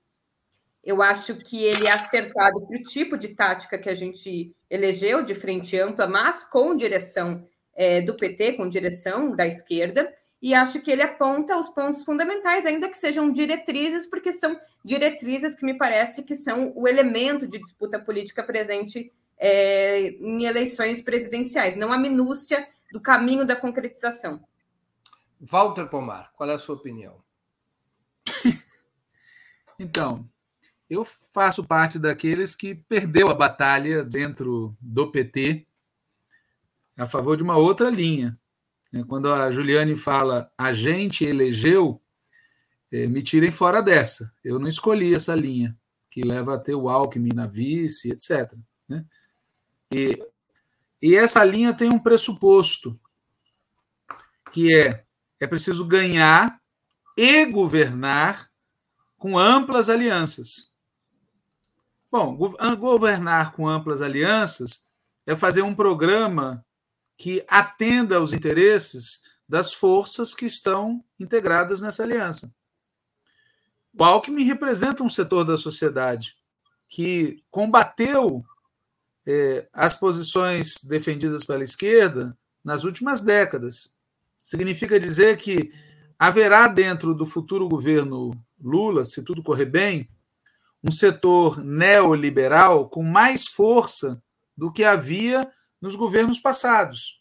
eu acho que ele é acertado para o tipo de tática que a gente elegeu, de frente ampla, mas com direção é, do P T, com direção da esquerda, e acho que ele aponta os pontos fundamentais, ainda que sejam diretrizes, porque são diretrizes que me parece que são o elemento de disputa política presente é, em eleições presidenciais, não a minúcia do caminho da concretização. Valter Pomar, qual é a sua opinião? Então, eu faço parte daqueles que perdeu a batalha dentro do P T a favor de uma outra linha. Quando a Juliane fala a gente elegeu, me tirem fora dessa. Eu não escolhi essa linha, que leva a ter o Alckmin na vice, etcétera. E, e essa linha tem um pressuposto, que é, é preciso ganhar e governar com amplas alianças. Bom, governar com amplas alianças é fazer um programa que atenda aos interesses das forças que estão integradas nessa aliança. O Alckmin representa um setor da sociedade que combateu eh, as posições defendidas pela esquerda nas últimas décadas. Significa dizer que haverá dentro do futuro governo Lula, se tudo correr bem, um setor neoliberal com mais força do que havia nos governos passados,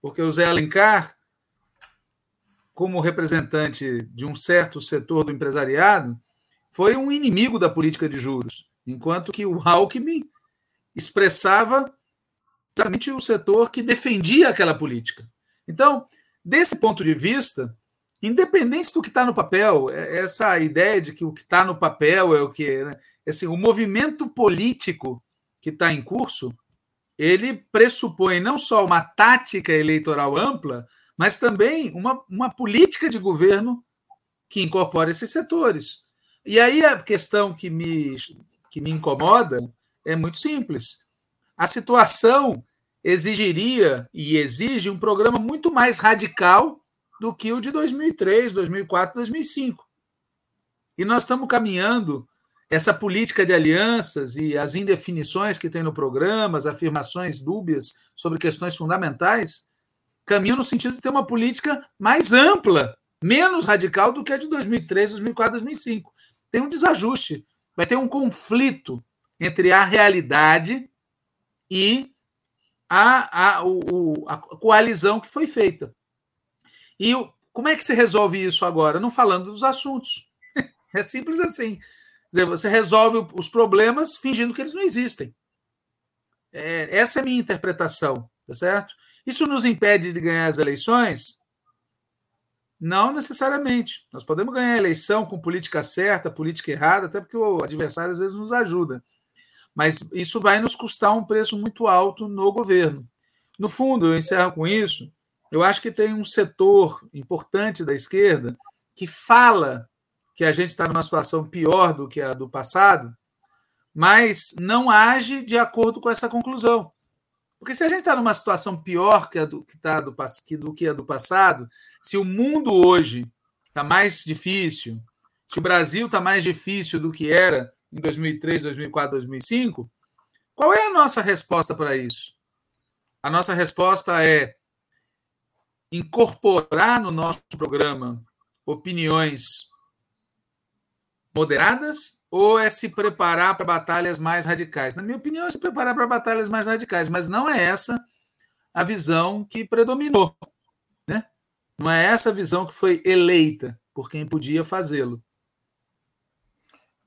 porque o Zé Alencar, como representante de um certo setor do empresariado, foi um inimigo da política de juros, enquanto que o Alckmin expressava exatamente o setor que defendia aquela política. Então, desse ponto de vista, independente do que está no papel, essa ideia de que o que está no papel é o que é, né? Assim, o movimento político que está em curso, ele pressupõe não só uma tática eleitoral ampla, mas também uma, uma política de governo que incorpora esses setores. E aí a questão que me, que me incomoda é muito simples. A situação exigiria e exige um programa muito mais radical do que o de dois mil e três, dois mil e quatro, dois mil e cinco. E nós estamos caminhando... Essa política de alianças e as indefinições que tem no programa, as afirmações dúbias sobre questões fundamentais, caminham no sentido de ter uma política mais ampla, menos radical do que a de dois mil e três, dois mil e quatro, dois mil e cinco. Tem um desajuste, vai ter um conflito entre a realidade e a, a, o, a coalizão que foi feita. E o, como é que se resolve isso agora? Não falando dos assuntos. É simples assim. Quer dizer, você resolve os problemas fingindo que eles não existem. É, essa é a minha interpretação, tá certo? Isso nos impede de ganhar as eleições? Não necessariamente. Nós podemos ganhar a eleição com política certa, política errada, até porque o adversário às vezes nos ajuda. Mas isso vai nos custar um preço muito alto no governo. No fundo, eu encerro com isso, eu acho que tem um setor importante da esquerda que fala que a gente está numa situação pior do que a do passado, mas não age de acordo com essa conclusão. Porque se a gente está numa situação pior que a do, que tá do, do que a do passado, se o mundo hoje está mais difícil, se o Brasil está mais difícil do que era em dois mil e três, dois mil e quatro, dois mil e cinco, qual é a nossa resposta para isso? A nossa resposta é incorporar no nosso programa opiniões moderadas, ou é se preparar para batalhas mais radicais? Na minha opinião, é se preparar para batalhas mais radicais, mas não é essa a visão que predominou, né? Não é essa a visão que foi eleita por quem podia fazê-lo.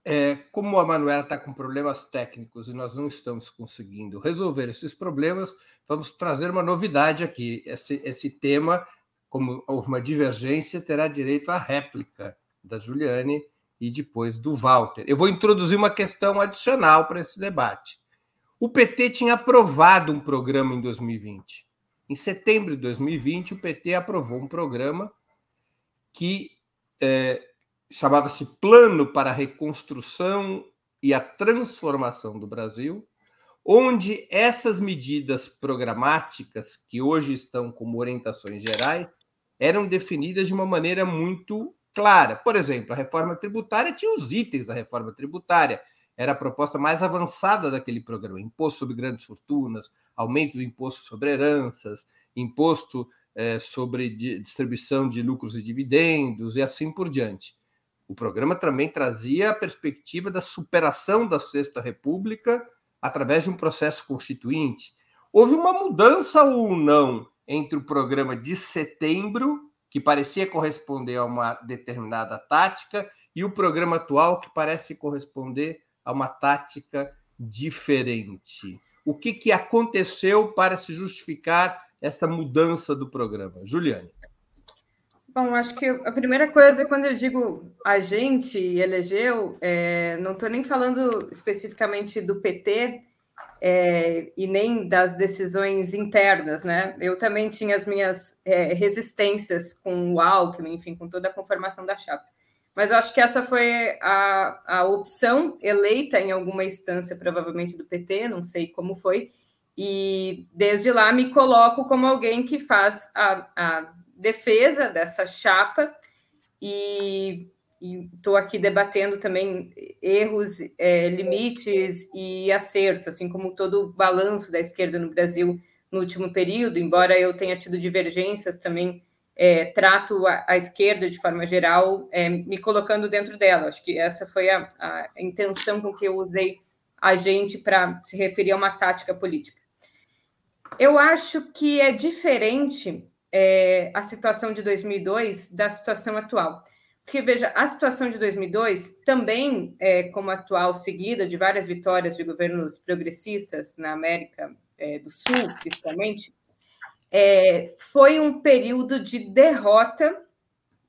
É, como a Manuela está com problemas técnicos e nós não estamos conseguindo resolver esses problemas, vamos trazer uma novidade aqui. Esse, esse tema, como houve uma divergência, terá direito à réplica da Juliane e depois do Valter. Eu vou introduzir uma questão adicional para esse debate. O P T tinha aprovado um programa em dois mil e vinte. Em setembro de dois mil e vinte, o P T aprovou um programa que eh, chamava-se Plano para a Reconstrução e a Transformação do Brasil, onde essas medidas programáticas, que hoje estão como orientações gerais, eram definidas de uma maneira muito clara. Por exemplo, a reforma tributária tinha os itens da reforma tributária, era a proposta mais avançada daquele programa, imposto sobre grandes fortunas, aumento do imposto sobre heranças, imposto eh, sobre di- distribuição de lucros e dividendos, e assim por diante. O programa também trazia a perspectiva da superação da Sexta República através de um processo constituinte. Houve uma mudança ou não entre o programa de setembro, que parecia corresponder a uma determinada tática, e o programa atual, que parece corresponder a uma tática diferente. O que, que aconteceu para se justificar essa mudança do programa? Juliane. Bom, acho que a primeira coisa, quando eu digo a gente elegeu, é, não estou nem falando especificamente do P T é, e nem das decisões internas, né? Eu também tinha as minhas é, resistências com o Alckmin, enfim, com toda a conformação da chapa. Mas eu acho que essa foi a, a opção eleita em alguma instância, provavelmente do P T, não sei como foi, e desde lá me coloco como alguém que faz a, a defesa dessa chapa e estou aqui debatendo também erros, é, limites e acertos, assim como todo o balanço da esquerda no Brasil no último período, embora eu tenha tido divergências também. É, trato a, a esquerda de forma geral, é, me colocando dentro dela. Acho que essa foi a, a intenção com que eu usei a gente para se referir a uma tática política. Eu acho que é diferente é, a situação de dois mil e dois da situação atual. Porque, veja, a situação de dois mil e dois também, é, como atual, seguida de várias vitórias de governos progressistas na América é, do Sul, principalmente, É, foi um período de derrota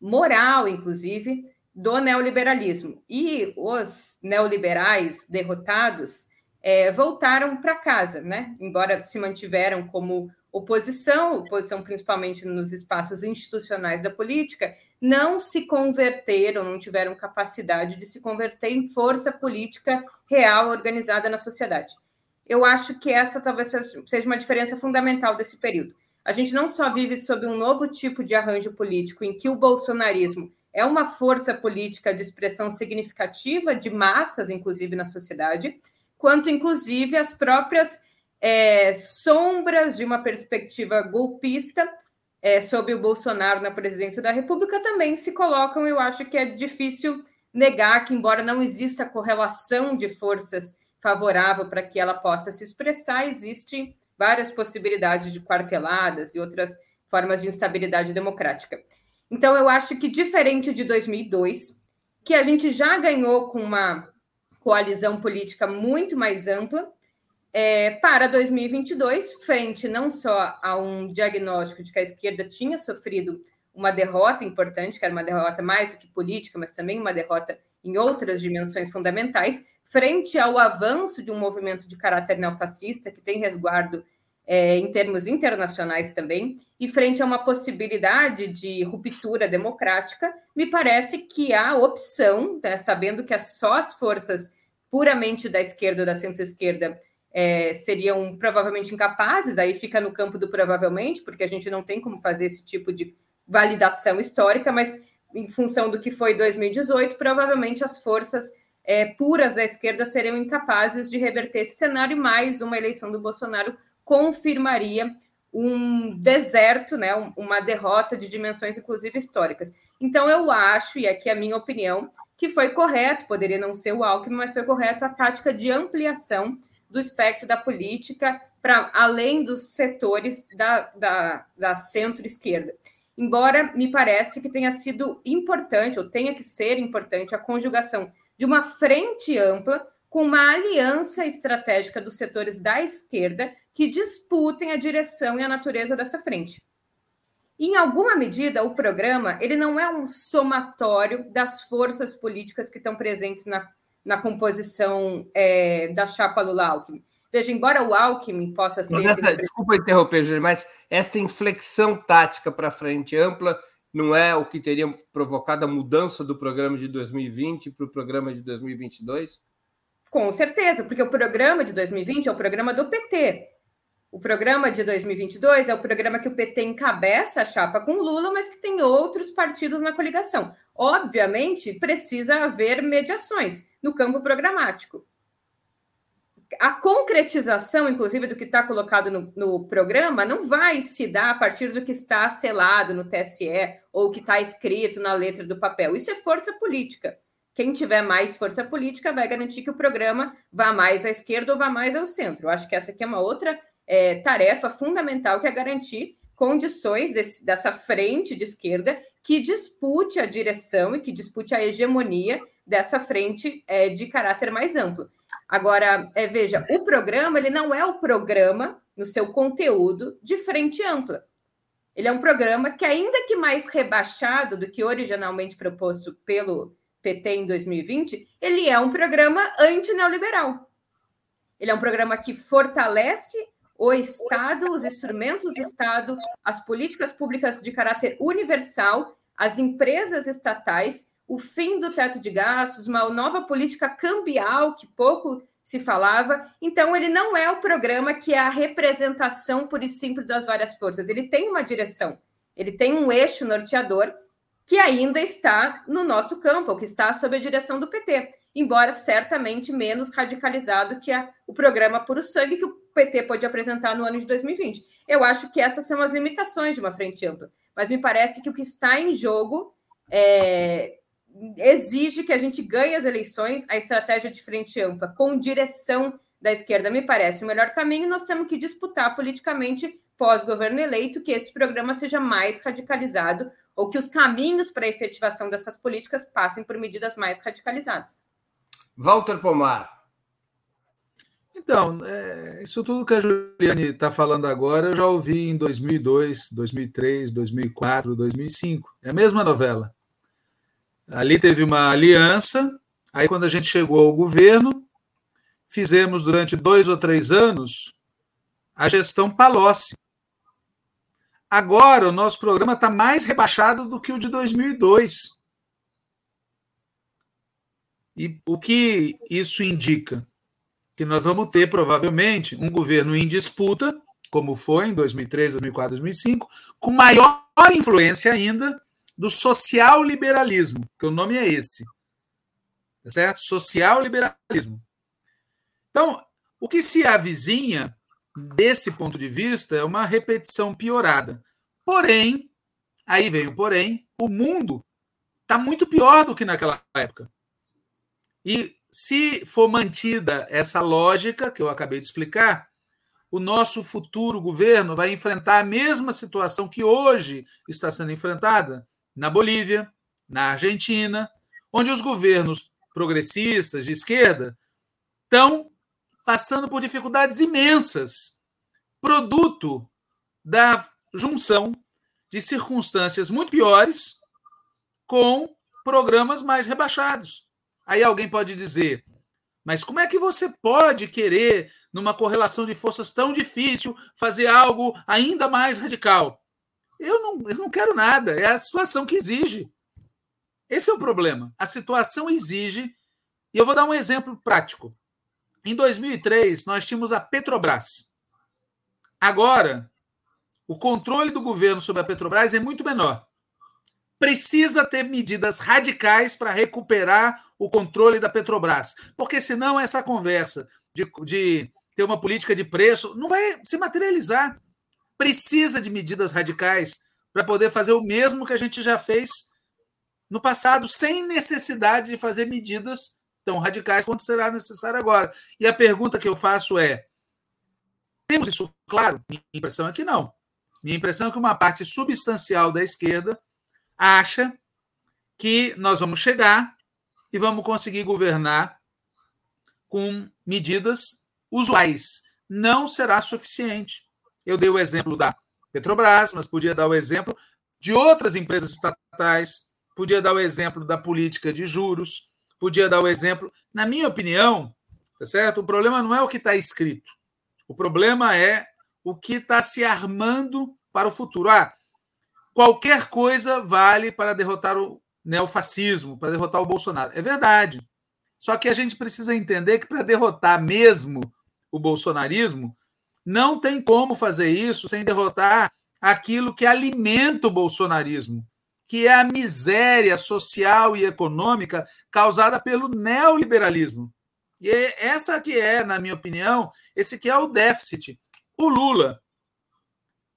moral, inclusive, do neoliberalismo. E os neoliberais derrotados é, voltaram para casa, né? Embora se mantiveram como oposição, oposição principalmente nos espaços institucionais da política, não se converteram, não tiveram capacidade de se converter em força política real organizada na sociedade. Eu acho que essa talvez seja uma diferença fundamental desse período. A gente não só vive sob um novo tipo de arranjo político em que o bolsonarismo é uma força política de expressão significativa de massas, inclusive na sociedade, quanto, inclusive, as próprias é, sombras de uma perspectiva golpista é, sobre o Bolsonaro na presidência da República também se colocam. Eu acho que é difícil negar que, embora não exista correlação de forças favorável para que ela possa se expressar, existem várias possibilidades de quarteladas e outras formas de instabilidade democrática. Então, eu acho que, diferente de dois mil e dois, que a gente já ganhou com uma coalizão política muito mais ampla, é, para dois mil e vinte e dois, frente não só a um diagnóstico de que a esquerda tinha sofrido uma derrota importante, que era uma derrota mais do que política, mas também uma derrota em outras dimensões fundamentais, frente ao avanço de um movimento de caráter neofascista, que tem resguardo é, em termos internacionais também, e frente a uma possibilidade de ruptura democrática, me parece que há opção, né, sabendo que só as forças puramente da esquerda ou da centro-esquerda é, seriam provavelmente incapazes, aí fica no campo do provavelmente, porque a gente não tem como fazer esse tipo de validação histórica, mas em função do que foi dois mil e dezoito, provavelmente as forças é, puras da esquerda seriam incapazes de reverter esse cenário, e mais uma eleição do Bolsonaro confirmaria um deserto, né, uma derrota de dimensões, inclusive, históricas. Então, eu acho, e aqui é a minha opinião, que foi correto, poderia não ser o Alckmin, mas foi correto a tática de ampliação do espectro da política para além dos setores da, da, da centro-esquerda. Embora me parece que tenha sido importante, ou tenha que ser importante, a conjugação de uma frente ampla com uma aliança estratégica dos setores da esquerda que disputem a direção e a natureza dessa frente. Em alguma medida, o programa ele não é um somatório das forças políticas que estão presentes na, na composição é, da chapa Lula-Alckmin. Veja, embora o Alckmin possa ser... Mas essa, desculpa interromper, Júlio, mas esta inflexão tática para a frente ampla não é o que teria provocado a mudança do programa de dois mil e vinte para o programa de dois mil e vinte e dois? Com certeza, porque o programa de dois mil e vinte é o programa do P T. O programa de dois mil e vinte e dois é o programa que o P T encabeça a chapa com Lula, mas que tem outros partidos na coligação. Obviamente, precisa haver mediações no campo programático. A concretização, inclusive, do que está colocado no, no programa não vai se dar a partir do que está selado no T S E ou que está escrito na letra do papel. Isso é força política. Quem tiver mais força política vai garantir que o programa vá mais à esquerda ou vá mais ao centro. Eu acho que essa aqui é uma outra é, tarefa fundamental, que é garantir condições desse, dessa frente de esquerda que dispute a direção e que dispute a hegemonia dessa frente é, de caráter mais amplo. Agora, é, veja, o programa ele não é o programa, no seu conteúdo, de frente ampla. Ele é um programa que, ainda que mais rebaixado do que originalmente proposto pelo P T em dois mil e vinte, ele é um programa antineoliberal. Ele é um programa que fortalece o Estado, os instrumentos do Estado, as políticas públicas de caráter universal, as empresas estatais, o fim do teto de gastos, uma nova política cambial que pouco se falava. Então, ele não é o programa que é a representação pura e simples das várias forças. Ele tem uma direção, ele tem um eixo norteador que ainda está no nosso campo, que está sob a direção do P T, embora certamente menos radicalizado que a, o programa puro sangue que o P T pôde apresentar no ano de dois mil e vinte. Eu acho que essas são as limitações de uma frente ampla, mas me parece que o que está em jogo é... exige que a gente ganhe as eleições, a estratégia de frente ampla com direção da esquerda me parece o melhor caminho. Nós temos que disputar politicamente, pós-governo eleito, que esse programa seja mais radicalizado ou que os caminhos para a efetivação dessas políticas passem por medidas mais radicalizadas. Valter Pomar. Então, é, isso tudo que a Juliane está falando agora eu já ouvi em dois mil e dois, dois mil e três, dois mil e quatro, dois mil e cinco. É a mesma novela. Ali teve uma aliança, aí quando a gente chegou ao governo, fizemos durante dois ou três anos a gestão Palocci. Agora o nosso programa está mais rebaixado do que o de dois mil e dois. E o que isso indica? Que nós vamos ter, provavelmente, um governo em disputa, como foi em dois mil e três, dois mil e quatro, dois mil e cinco, com maior influência ainda do social-liberalismo, que o nome é esse, tá certo? Social-liberalismo. Então, o que se avizinha, desse ponto de vista, é uma repetição piorada. Porém, aí vem o porém, o mundo está muito pior do que naquela época. E se for mantida essa lógica que eu acabei de explicar, o nosso futuro governo vai enfrentar a mesma situação que hoje está sendo enfrentada na Bolívia, na Argentina, onde os governos progressistas de esquerda estão passando por dificuldades imensas, produto da junção de circunstâncias muito piores com programas mais rebaixados. Aí alguém pode dizer, mas como é que você pode querer, numa correlação de forças tão difícil, fazer algo ainda mais radical? Eu não, eu não quero nada, é a situação que exige. Esse é o problema. A situação exige, e eu vou dar um exemplo prático. Em dois mil e três, nós tínhamos a Petrobras. Agora, o controle do governo sobre a Petrobras é muito menor. Precisa ter medidas radicais para recuperar o controle da Petrobras, porque senão essa conversa de, de ter uma política de preço não vai se materializar. Precisa de medidas radicais para poder fazer o mesmo que a gente já fez no passado, sem necessidade de fazer medidas tão radicais quanto será necessário agora. E a pergunta que eu faço é, temos isso claro? Minha impressão é que não. Minha impressão é que uma parte substancial da esquerda acha que nós vamos chegar e vamos conseguir governar com medidas usuais. Não será suficiente. Eu dei o exemplo da Petrobras, mas podia dar o exemplo de outras empresas estatais, podia dar o exemplo da política de juros, podia dar o exemplo... Na minha opinião, tá certo? O problema não é o que está escrito, o problema é o que está se armando para o futuro. Ah, qualquer coisa vale para derrotar o neofascismo, para derrotar o Bolsonaro. É verdade. Só que a gente precisa entender que para derrotar mesmo o bolsonarismo, não tem como fazer isso sem derrotar aquilo que alimenta o bolsonarismo, que é a miséria social e econômica causada pelo neoliberalismo. E essa que é, na minha opinião, esse que é o déficit. O Lula,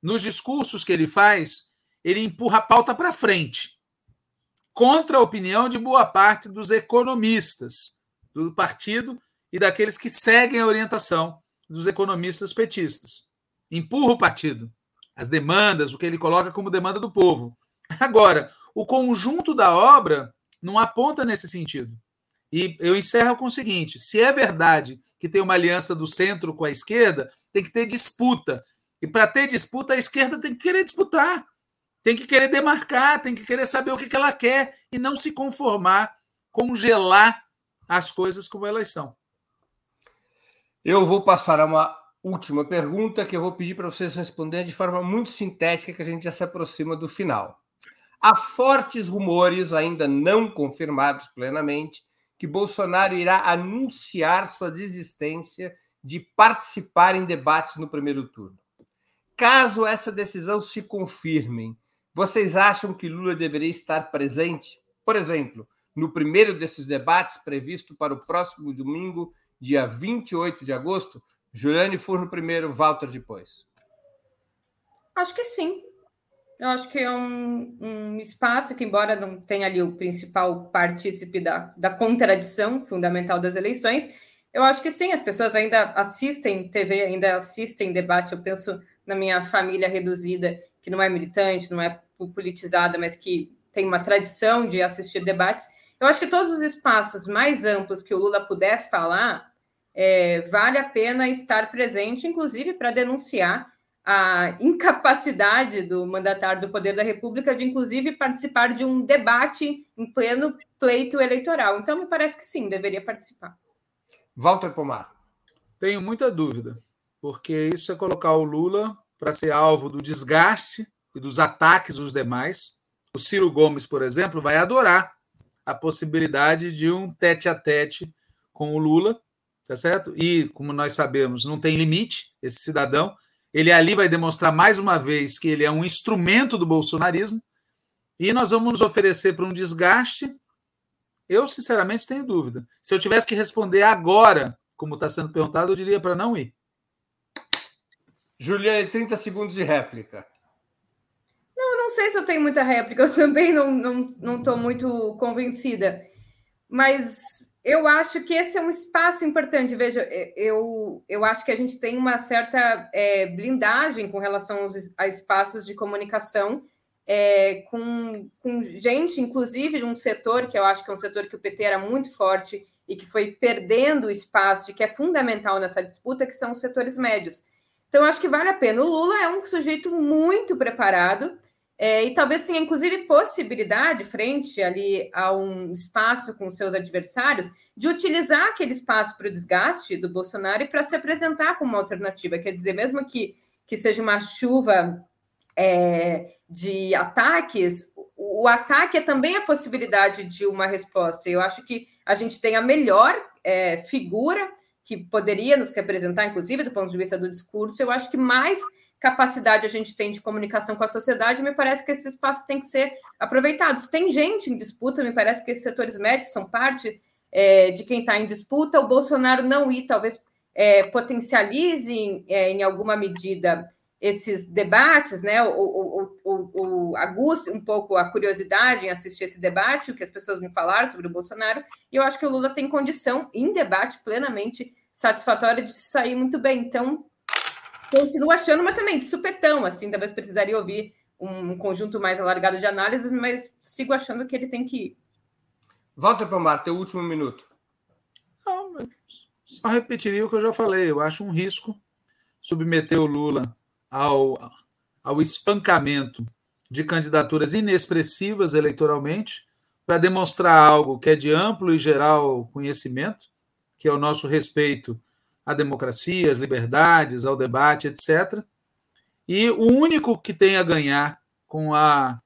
nos discursos que ele faz, ele empurra a pauta para frente, contra a opinião de boa parte dos economistas do partido e daqueles que seguem a orientação dos economistas petistas. Empurra o partido, as demandas, o que ele coloca como demanda do povo. Agora, o conjunto da obra não aponta nesse sentido. E eu encerro com o seguinte: se é verdade que tem uma aliança do centro com a esquerda, tem que ter disputa. E para ter disputa, a esquerda tem que querer disputar, tem que querer demarcar, tem que querer saber o que ela quer e não se conformar, congelar as coisas como elas são. Eu vou passar a uma última pergunta que eu vou pedir para vocês responderem de forma muito sintética, que a gente já se aproxima do final. Há fortes rumores, ainda não confirmados plenamente, que Bolsonaro irá anunciar sua desistência de participar em debates no primeiro turno. Caso essa decisão se confirme, vocês acham que Lula deveria estar presente, por exemplo, no primeiro desses debates previsto para o próximo domingo, dia vinte e oito de agosto? Juliane Furno primeiro, Valter depois. Acho que sim. Eu acho que é um, um espaço que, embora não tenha ali o principal partícipe da, da contradição fundamental das eleições, eu acho que sim, as pessoas ainda assistem T V, ainda assistem debate. Eu penso na minha família reduzida, que não é militante, não é politizada, mas que tem uma tradição de assistir debates. Eu acho que todos os espaços mais amplos que o Lula puder falar, é, vale a pena estar presente, inclusive para denunciar a incapacidade do mandatário do Poder da República de, inclusive, participar de um debate em pleno pleito eleitoral. Então, me parece que sim, deveria participar. Valter Pomar. Tenho muita dúvida, porque isso é colocar o Lula para ser alvo do desgaste e dos ataques dos demais. O Ciro Gomes, por exemplo, vai adorar a possibilidade de um tete-a-tete com o Lula, tá certo? E, como nós sabemos, não tem limite esse cidadão. Ele ali vai demonstrar mais uma vez que ele é um instrumento do bolsonarismo e nós vamos nos oferecer para um desgaste. Eu, sinceramente, tenho dúvida. Se eu tivesse que responder agora, como está sendo perguntado, eu diria para não ir. Juliane, trinta segundos de réplica. Não, não sei se eu tenho muita réplica. Eu também não não, não tô muito convencida. Mas eu acho que esse é um espaço importante. Veja, eu, eu acho que a gente tem uma certa é, blindagem com relação aos, a espaços de comunicação é, com, com gente, inclusive, de um setor, que eu acho que é um setor que o P T era muito forte e que foi perdendo espaço e que é fundamental nessa disputa, que são os setores médios. Então, eu acho que vale a pena. O Lula é um sujeito muito preparado, É, e talvez tenha, inclusive, possibilidade, frente ali a um espaço com seus adversários, de utilizar aquele espaço para o desgaste do Bolsonaro e para se apresentar como uma alternativa. Quer dizer, mesmo que, que seja uma chuva é, de ataques, o, o ataque é também a possibilidade de uma resposta. Eu acho que a gente tem a melhor é, figura que poderia nos representar, inclusive, do ponto de vista do discurso. Eu acho que mais capacidade a gente tem de comunicação com a sociedade, me parece que esse espaço tem que ser aproveitado. Se tem gente em disputa, me parece que esses setores médios são parte é, de quem está em disputa. O Bolsonaro não ir, talvez é, potencialize é, em alguma medida esses debates, né? ou, ou, ou, ou aguça um pouco a curiosidade em assistir esse debate, o que as pessoas vão falar sobre o Bolsonaro, e eu acho que o Lula tem condição, em debate plenamente satisfatória, de se sair muito bem. Então, continuo achando, mas também de supetão, assim, talvez precisaria ouvir um conjunto mais alargado de análises, mas sigo achando que ele tem que ir. Volta para o Mar, teu último minuto. Não, só repetiria o que eu já falei. Eu acho um risco submeter o Lula ao, ao espancamento de candidaturas inexpressivas eleitoralmente para demonstrar algo que é de amplo e geral conhecimento, que é o nosso respeito à democracia, às liberdades, ao debate, etcétera. E o único que tem a ganhar com a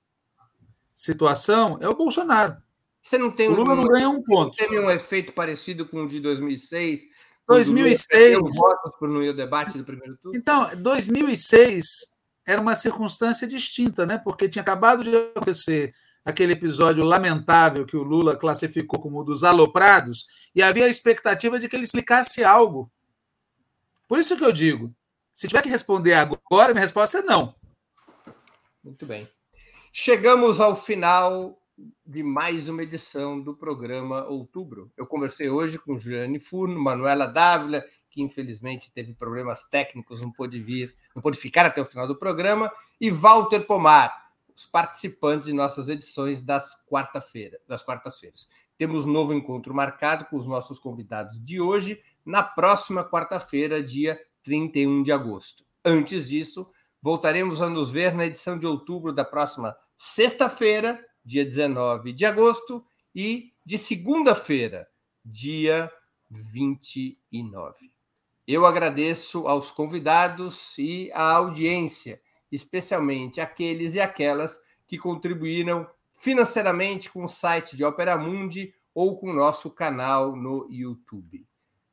situação é o Bolsonaro. Você não tem o Lula um, não ganha um ponto. Você tem um efeito parecido com o de dois mil e seis? dois mil e seis. Votos por no debate do primeiro turno? Então, dois mil e seis era uma circunstância distinta, né? Porque tinha acabado de acontecer aquele episódio lamentável que o Lula classificou como um dos aloprados, e havia a expectativa de que ele explicasse algo. Por isso que eu digo, se tiver que responder agora, minha resposta é não. Muito bem. Chegamos ao final de mais uma edição do programa Outubro. Eu conversei hoje com Juliane Furno, Manuela d'Ávila, que infelizmente teve problemas técnicos, não pôde vir, não pôde ficar até o final do programa, e Valter Pomar, os participantes de nossas edições das, quarta-feira, das quartas-feiras. Temos novo encontro marcado com os nossos convidados de hoje, na próxima quarta-feira, dia trinta e um de agosto. Antes disso, voltaremos a nos ver na edição de outubro da próxima sexta-feira, dia dezenove de agosto, e de segunda-feira, dia vinte e nove. Eu agradeço aos convidados e à audiência, especialmente aqueles e aquelas que contribuíram financeiramente com o site de Opera Mundi ou com o nosso canal no YouTube.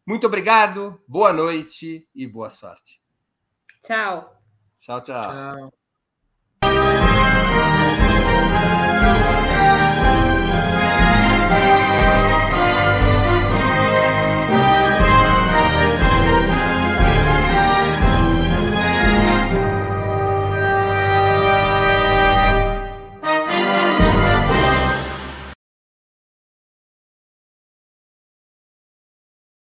Muito obrigado, boa noite e boa sorte. Tchau. Tchau, tchau. Tchau.